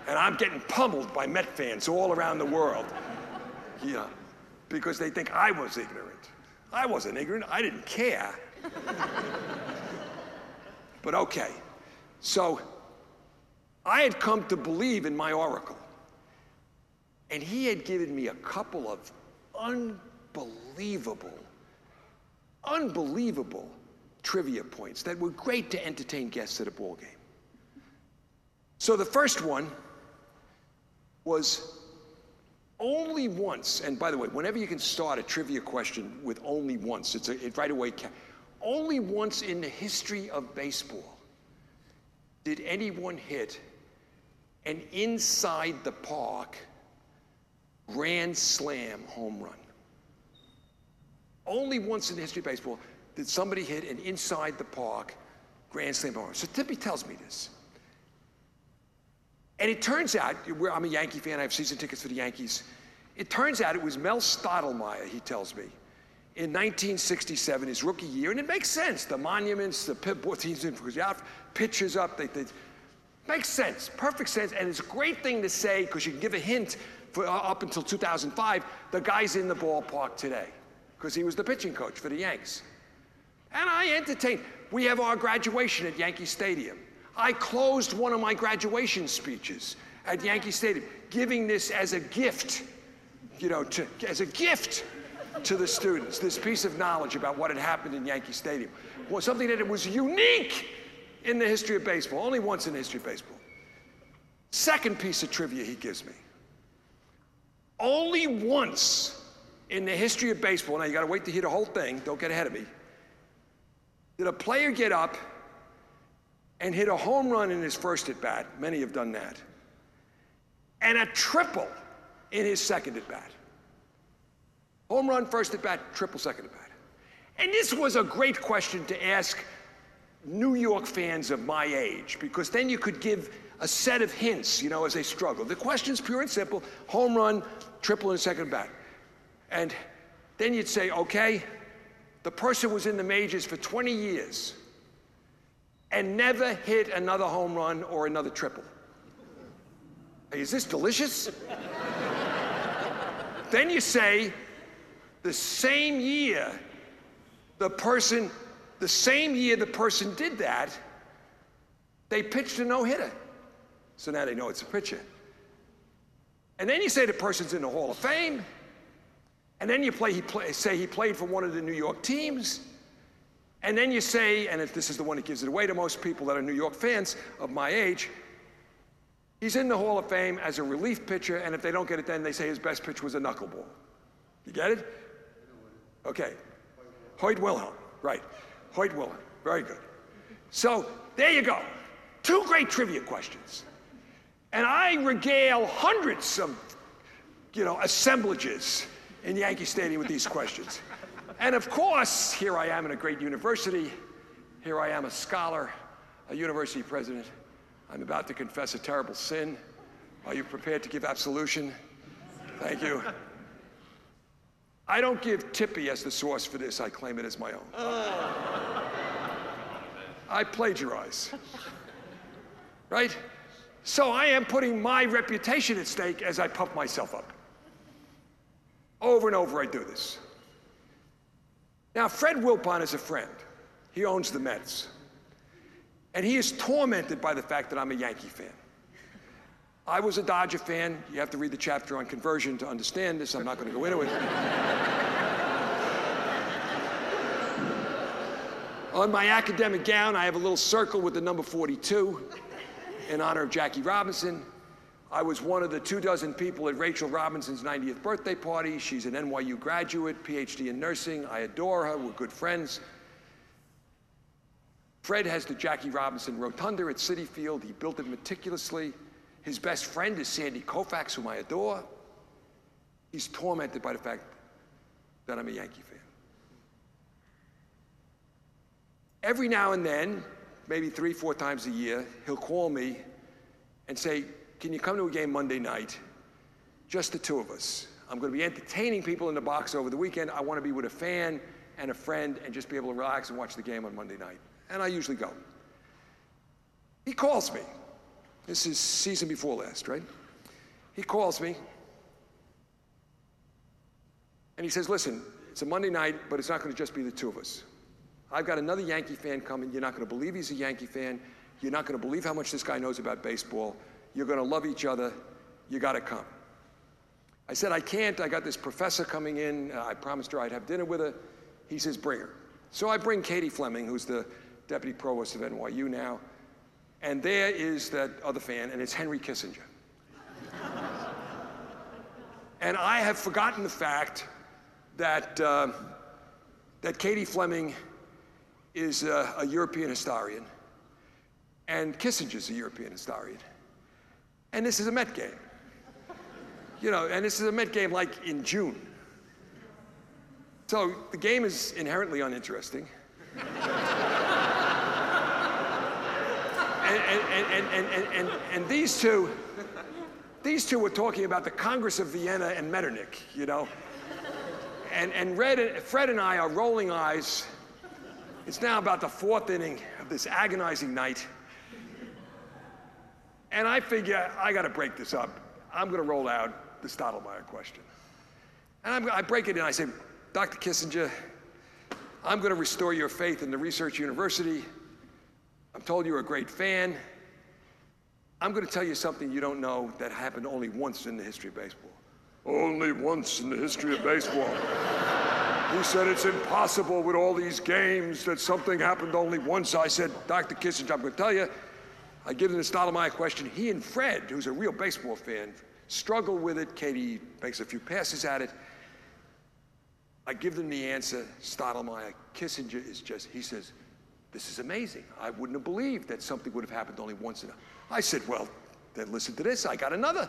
And I'm getting pummeled by Met fans all around the world, yeah, because they think I was ignorant. I wasn't ignorant, I didn't care. But okay, so I had come to believe in my oracle, and he had given me a couple of unbelievable, unbelievable trivia points that were great to entertain guests at a ball game. So the first one was only once, and by the way, whenever you can start a trivia question with only once, it's a, it right away, only once in the history of baseball did anyone hit an inside the park grand slam home run. Only once in the history of baseball did somebody hit an inside the park grand slam home run. So Tippy tells me this. And it turns out, I'm a Yankee fan, I have season tickets for the Yankees. It turns out it was Mel Stottlemyre, he tells me, in nineteen sixty-seven, his rookie year, and it makes sense. The monuments, the pitchers out, pitchers up, they, they, makes sense, perfect sense, and it's a great thing to say, because you can give a hint for uh, up until two thousand five, the guy's in the ballpark today, because he was the pitching coach for the Yanks. And I entertained. We have our graduation at Yankee Stadium. I closed one of my graduation speeches at Yankee Stadium, giving this as a gift, you know, to, as a gift to the students, this piece of knowledge about what had happened in Yankee Stadium. Well, something that was unique in the history of baseball, only once in the history of baseball. Second piece of trivia he gives me. Only once in the history of baseball, now you gotta wait to hear the whole thing, don't get ahead of me, did a player get up and hit a home run in his first at-bat, many have done that, and a triple in his second at-bat. Home run, first at-bat, triple, second at-bat. And this was a great question to ask New York fans of my age, because then you could give a set of hints, you know, as they struggle. The question's pure and simple, home run, triple in second at-bat. And then you'd say, okay, the person was in the majors for twenty years, and never hit another home run or another triple. Is this delicious? Then you say, the same year the person, the same year the person did that, they pitched a no-hitter. So now they know it's a pitcher. And then you say the person's in the Hall of Fame, and then you play, he play, say he played for one of the New York teams, and then you say, and if this is the one that gives it away to most people that are New York fans of my age, he's in the Hall of Fame as a relief pitcher, and if they don't get it then, they say his best pitch was a knuckleball. You get it? Okay. Hoyt Wilhelm, right. Hoyt Wilhelm, very good. So, there you go. Two great trivia questions. And I regale hundreds of, you know, assemblages in Yankee Stadium with these questions. And of course, here I am in a great university, Here I am, a scholar, a university president. I'm about to confess a terrible sin. Are you prepared to give absolution? Thank you. I don't give Tippy as the source for this. I claim it as my own. Oh. I plagiarize. Right? So I am putting my reputation at stake as I pump myself up. Over and over I do this. Now, Fred Wilpon is a friend. He owns the Mets. And he is tormented by the fact that I'm a Yankee fan. I was a Dodger fan. You have to read the chapter on conversion to understand this. I'm not going to go into it. On my academic gown, I have a little circle with the number forty-two in honor of Jackie Robinson. I was one of the two dozen people at Rachel Robinson's ninetieth birthday party. She's an N Y U graduate, P H D in nursing. I adore her. We're good friends. Fred has the Jackie Robinson Rotunda at Citi Field. He built it meticulously. His best friend is Sandy Koufax, whom I adore. He's tormented by the fact that I'm a Yankee fan. Every now and then, maybe three, four times a year, he'll call me and say, can you come to a game Monday night? Just the two of us. I'm going to be entertaining people in the box over the weekend. I want to be with a fan and a friend and just be able to relax and watch the game on Monday night. And I usually go. He calls me. This is season before last, right? He calls me. And he says, listen, it's a Monday night, but it's not going to just be the two of us. I've got another Yankee fan coming. You're not going to believe he's a Yankee fan. You're not going to believe how much this guy knows about baseball. You're going to love each other. You got to come. I said, I can't. I got this professor coming in. I promised her I'd have dinner with her. He says, bring her. So I bring Katie Fleming, who's the deputy provost of N Y U now. And there is that other fan, and it's Henry Kissinger. And I have forgotten the fact that, uh, that Katie Fleming is a, a European historian, and Kissinger's a European historian. And this is a Met game. You know, and this is a Met game like in June. So the game is inherently uninteresting. and, and, and, and, and, and, and these two, these two were talking about the Congress of Vienna and Metternich, you know? And, and Red, Fred and I are rolling eyes. It's now about the fourth inning of this agonizing night. And I figure, I got to break this up. I'm going to roll out the Stottlemyre question. And I'm, I break it in. I say, Doctor Kissinger, I'm going to restore your faith in the research university. I'm told you're a great fan. I'm going to tell you something you don't know that happened only once in the history of baseball. Only once in the history of baseball. He said, it's impossible with all these games that something happened only once. I said, Doctor Kissinger, I'm going to tell you. I give him the Stottlemyre question. He and Fred, who's a real baseball fan, struggle with it. Katie makes a few passes at it. I give them the answer. Stottlemyre, Kissinger is just, he says, this is amazing. I wouldn't have believed that something would have happened only once in a... I said, well, then listen to this. I got another.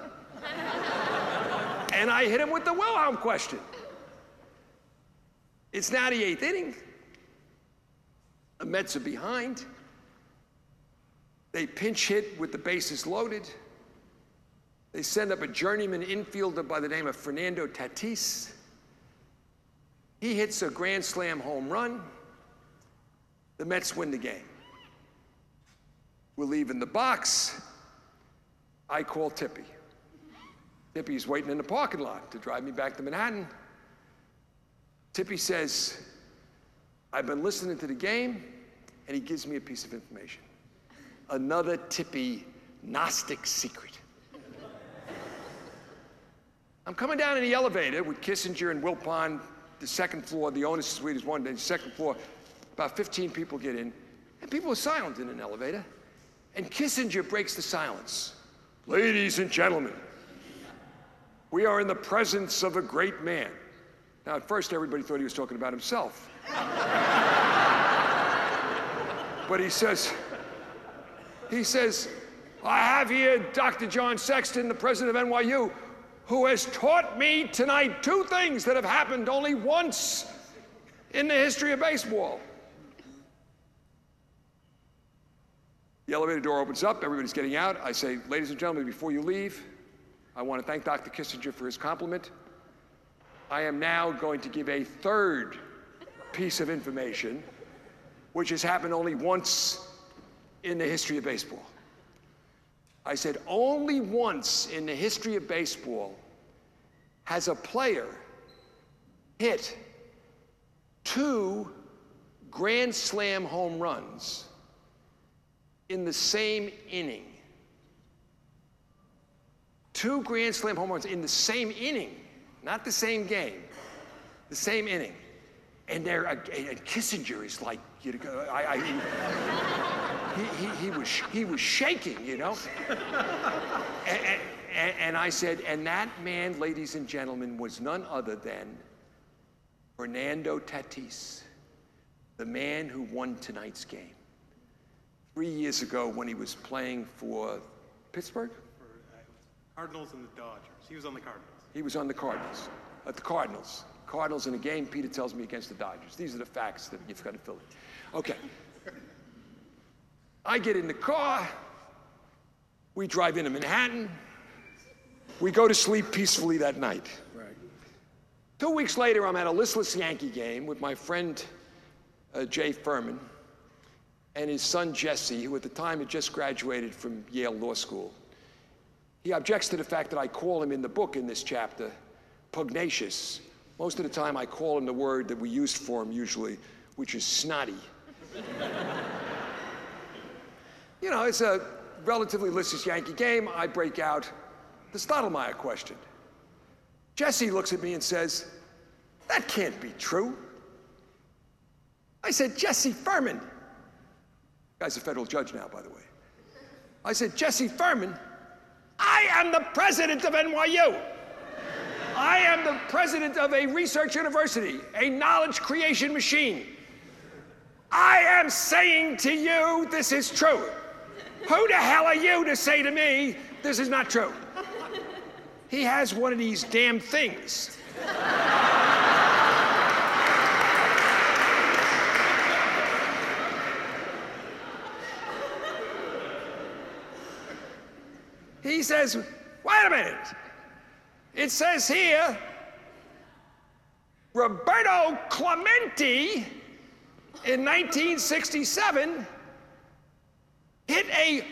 And I hit him with the Wilhelm question. It's now the eighth inning. The Mets are behind. They pinch hit with the bases loaded. They send up a journeyman infielder by the name of Fernando Tatis. He hits a grand slam home run. The Mets win the game. We're leaving the box. I call Tippy. Tippy's waiting in the parking lot to drive me back to Manhattan. Tippy says, I've been listening to the game, and he gives me a piece of information. Another Tippy Gnostic secret. I'm coming down in the elevator with Kissinger and Wilpon, the second floor, the owner's suite is one, the second floor, about fifteen people get in, and people are silent in an elevator, and Kissinger breaks the silence. Ladies and gentlemen, we are in the presence of a great man. Now, at first, everybody thought he was talking about himself. But he says, He says, I have here Doctor John Sexton, the president of N Y U, who has taught me tonight two things that have happened only once in the history of baseball. The elevator door opens up, everybody's getting out. I say, ladies and gentlemen, before you leave, I want to thank Doctor Kissinger for his compliment. I am now going to give a third piece of information, which has happened only once in the history of baseball. I said, only once in the history of baseball has a player hit two Grand Slam home runs in the same inning. Two Grand Slam home runs in the same inning, not the same game, the same inning. And there, and Kissinger is like, you know, I, I, he, he, he, was, he was shaking, you know? And, and, and I said, and that man, ladies and gentlemen, was none other than Fernando Tatis, the man who won tonight's game. Three years ago when he was playing for Pittsburgh? For Cardinals and the Dodgers. He was on the Cardinals. He was on the Cardinals, at the Cardinals. Cardinals in a game, Peter tells me, against the Dodgers. These are the facts that you've got to fill in. Okay. I get in the car. We drive into Manhattan. We go to sleep peacefully that night. Right. Two weeks later, I'm at a listless Yankee game with my friend uh, Jay Furman and his son Jesse, who at the time had just graduated from Yale Law School. He objects to the fact that I call him in the book in this chapter pugnacious. Most of the time, I call him the word that we used for him usually, which is snotty. You know, it's a relatively listless Yankee game. I break out the Stottlemyre question. Jesse looks at me and says, that can't be true. I said, Jesse Furman. The guy's a federal judge now, by the way. I said, Jesse Furman, I am the president of N Y U. I am the president of a research university, a knowledge creation machine. I am saying to you, this is true. Who the hell are you to say to me, this is not true? He has one of these damn things. He says, wait a minute. It says here, Roberto Clemente in nineteen sixty-seven hit a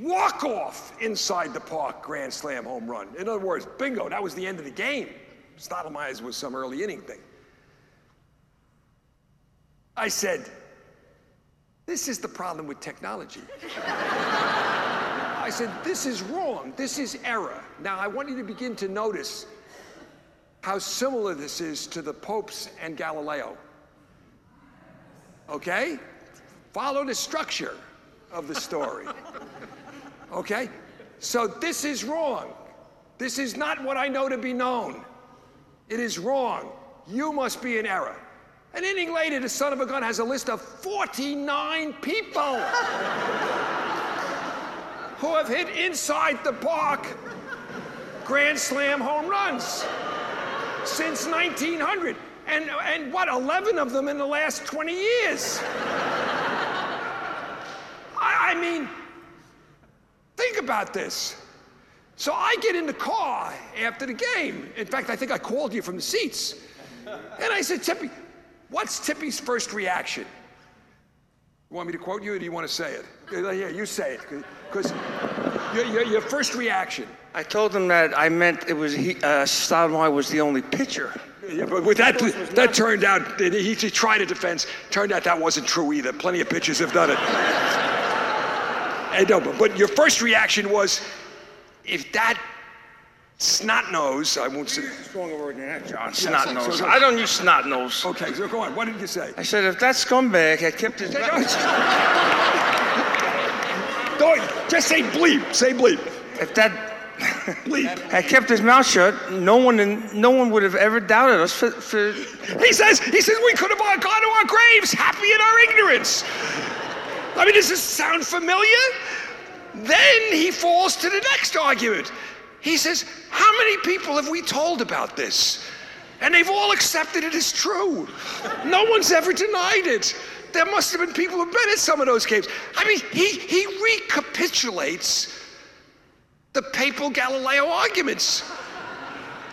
walk-off inside the park Grand Slam home run. In other words, bingo, that was the end of the game. Stottlemyre's was some early inning thing. I said, this is the problem with technology. I said, this is wrong. This is error. Now, I want you to begin to notice how similar this is to the popes and Galileo. Okay? Follow the structure of the story. Okay? So this is wrong. This is not what I know to be known. It is wrong. You must be in error. An inning later, the son of a gun has a list of forty-nine people who have hit inside the park Grand Slam home runs since nineteen hundred. And, and what, eleven of them in the last twenty years? I, I mean, think about this. So I get in the car after the game. In fact, I think I called you from the seats. And I said, Tippy, what's Tippy's first reaction? You want me to quote you, or do you want to say it? Yeah, you say it, because your, your, your first reaction. I told him that I meant it was he, uh, Stottlemyre was the only pitcher. Yeah, but with that, that not. Turned out, he, he tried a defense. Turned out that wasn't true either. Plenty of pitchers have done it. I know, but, but your first reaction was, if that snot-nose, I won't say. It's a stronger word than that, John. Snot-nose. Yeah, so, so, so. I don't use snot-nose. Okay, so go on. What did you say? I said, if that scumbag had kept his mouth don't, just say bleep. Say bleep. If that bleep had kept his mouth shut, no one in, no one would have ever doubted us for, for... He says, he says, we could have all gone to our graves happy in our ignorance. I mean, does this sound familiar? Then he falls to the next argument. He says, how many people have we told about this? And they've all accepted it as true. No one's ever denied it. there must have been people who've been at some of those games. I mean, he, he recapitulates the papal Galileo arguments.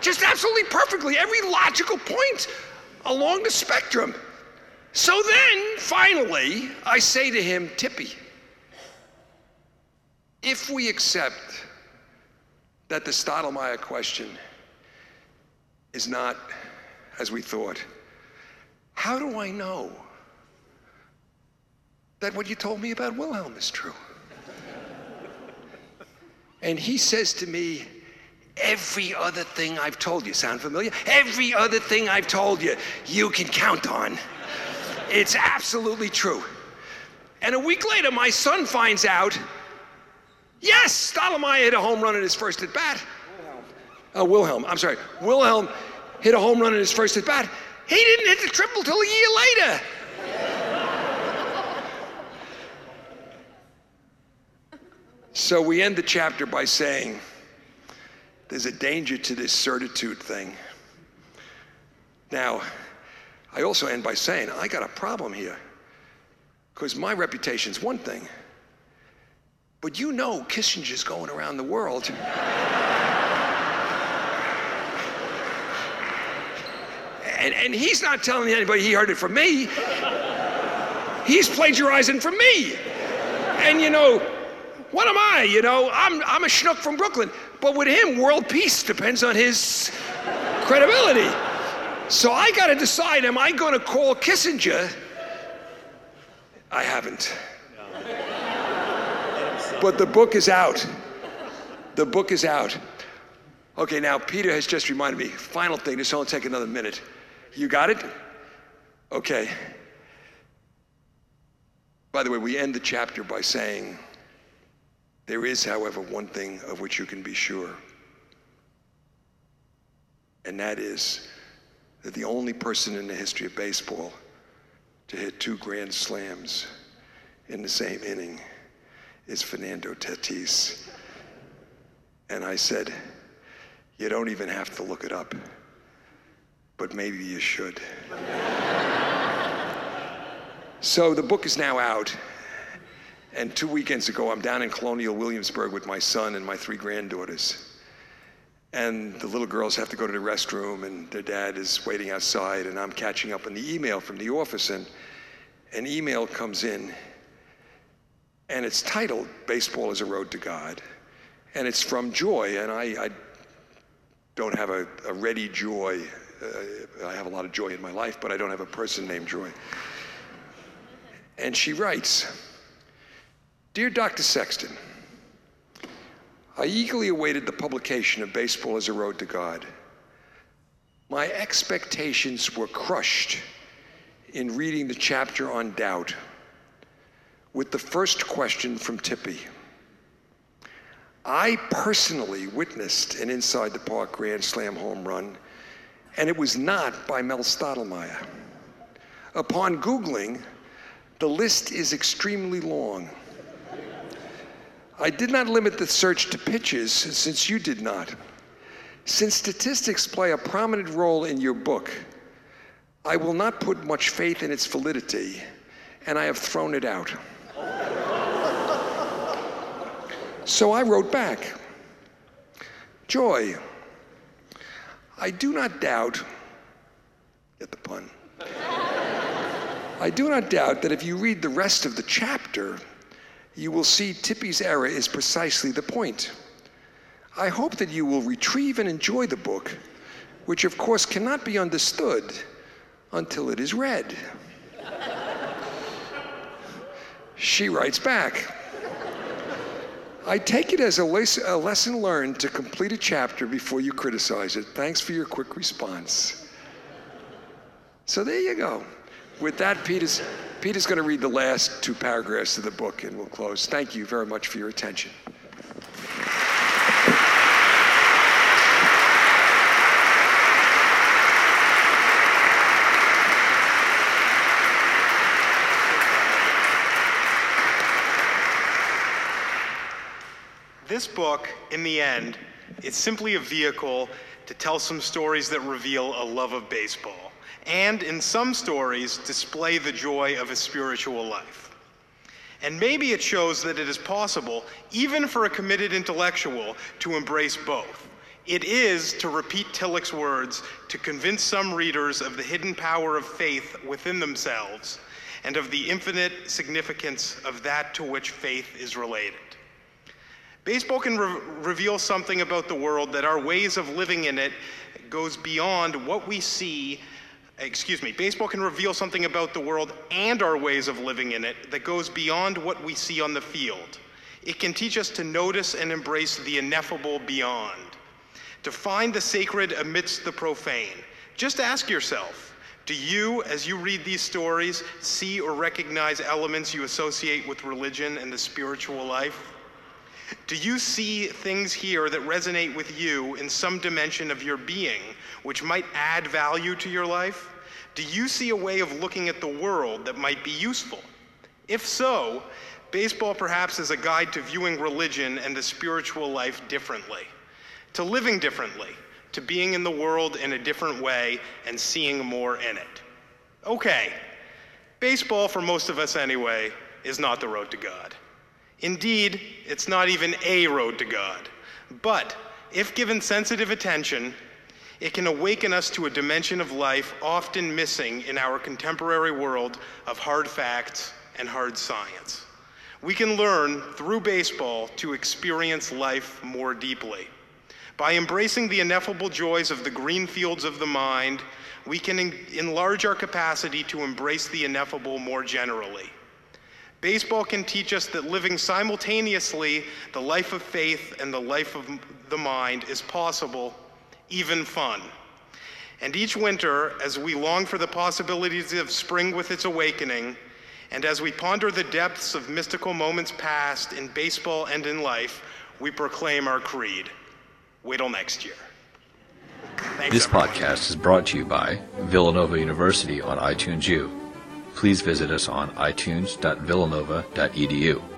Just absolutely perfectly, every logical point along the spectrum. So then, finally, I say to him, Tippy, if we accept that the Stottlemyre question is not as we thought, how do I know that what you told me about Wilhelm is true? And he says to me, every other thing I've told you, sound familiar? Every other thing I've told you, you can count on. It's absolutely true. And a week later, my son finds out, yes, Stottlemyre hit a home run in his first at bat. Wilhelm. Oh, Wilhelm, I'm sorry. Wilhelm hit a home run in his first at bat. He didn't hit the triple till a year later. So we end the chapter by saying, there's a danger to this certitude thing. Now, I also end by saying, I got a problem here, because my reputation's one thing, but you know Kissinger's going around the world. and, and he's not telling anybody he heard it from me. He's plagiarizing from me. And you know, what am I, you know? I'm I'm a schnook from Brooklyn. But with him, world peace depends on his credibility. So I gotta decide, am I gonna call Kissinger? I haven't. No. But the book is out. The book is out. Okay, now Peter has just reminded me, final thing, this will only take another minute. You got it? Okay. By the way, we end the chapter by saying, there is, however, one thing of which you can be sure, and that is that the only person in the history of baseball to hit two grand slams in the same inning is Fernando Tatis. And I said, you don't even have to look it up, but maybe you should. So the book is now out. And two weekends ago, I'm down in Colonial Williamsburg with my son and my three granddaughters. And the little girls have to go to the restroom, and their dad is waiting outside, and I'm catching up on the email from the office, and an email comes in, and it's titled, Baseball is a Road to God. And it's from Joy, and I, I don't have a, a ready Joy. Uh, I have a lot of joy in my life, but I don't have a person named Joy. And she writes, Dear Doctor Sexton, I eagerly awaited the publication of Baseball as a Road to God. My expectations were crushed in reading the chapter on doubt with the first question from Tippy. I personally witnessed an inside the park grand slam home run, and it was not by Mel Stottlemyre. Upon Googling, the list is extremely long. I did not limit the search to pitches, since you did not. Since statistics play a prominent role in your book, I will not put much faith in its validity, and I have thrown it out. So I wrote back, Joy, I do not doubt, get the pun, I do not doubt that if you read the rest of the chapter, you will see Tippy's error is precisely the point. I hope that you will retrieve and enjoy the book, which of course cannot be understood until it is read. She writes back, I take it as a, les- a lesson learned to complete a chapter before you criticize it. Thanks for your quick response. So there you go. With that, Peter's, Peter's going to read the last two paragraphs of the book, and we'll close. Thank you very much for your attention. This book, in the end, It's simply a vehicle to tell some stories that reveal a love of baseball, and in some stories, display the joy of a spiritual life. And maybe it shows that it is possible, even for a committed intellectual, to embrace both. It is, to repeat Tillich's words, to convince some readers of the hidden power of faith within themselves and of the infinite significance of that to which faith is related. Baseball can re- reveal something about the world that our ways of living in it goes beyond what we see, excuse me, baseball can reveal something about the world and our ways of living in it that goes beyond what we see on the field. It can teach us to notice and embrace the ineffable beyond, to find the sacred amidst the profane. Just ask yourself, do you, as you read these stories, see or recognize elements you associate with religion and the spiritual life? Do you see things here that resonate with you in some dimension of your being, which might add value to your life? Do you see a way of looking at the world that might be useful? If so, baseball perhaps is a guide to viewing religion and the spiritual life differently, to living differently, to being in the world in a different way and seeing more in it. Okay, baseball, for most of us anyway, is not the road to God. Indeed, it's not even a road to God. But if given sensitive attention, it can awaken us to a dimension of life often missing in our contemporary world of hard facts and hard science. We can learn through baseball to experience life more deeply. By embracing the ineffable joys of the green fields of the mind, we can en- enlarge our capacity to embrace the ineffable more generally. Baseball can teach us that living simultaneously the life of faith and the life of the mind is possible, even fun. And each winter, as we long for the possibilities of spring with its awakening, and as we ponder the depths of mystical moments past in baseball and in life, we proclaim our creed. Wait till next year. Thanks, this everyone. Podcast is brought to you by Villanova University on iTunes U. Please visit us on itunes dot villanova dot e d u.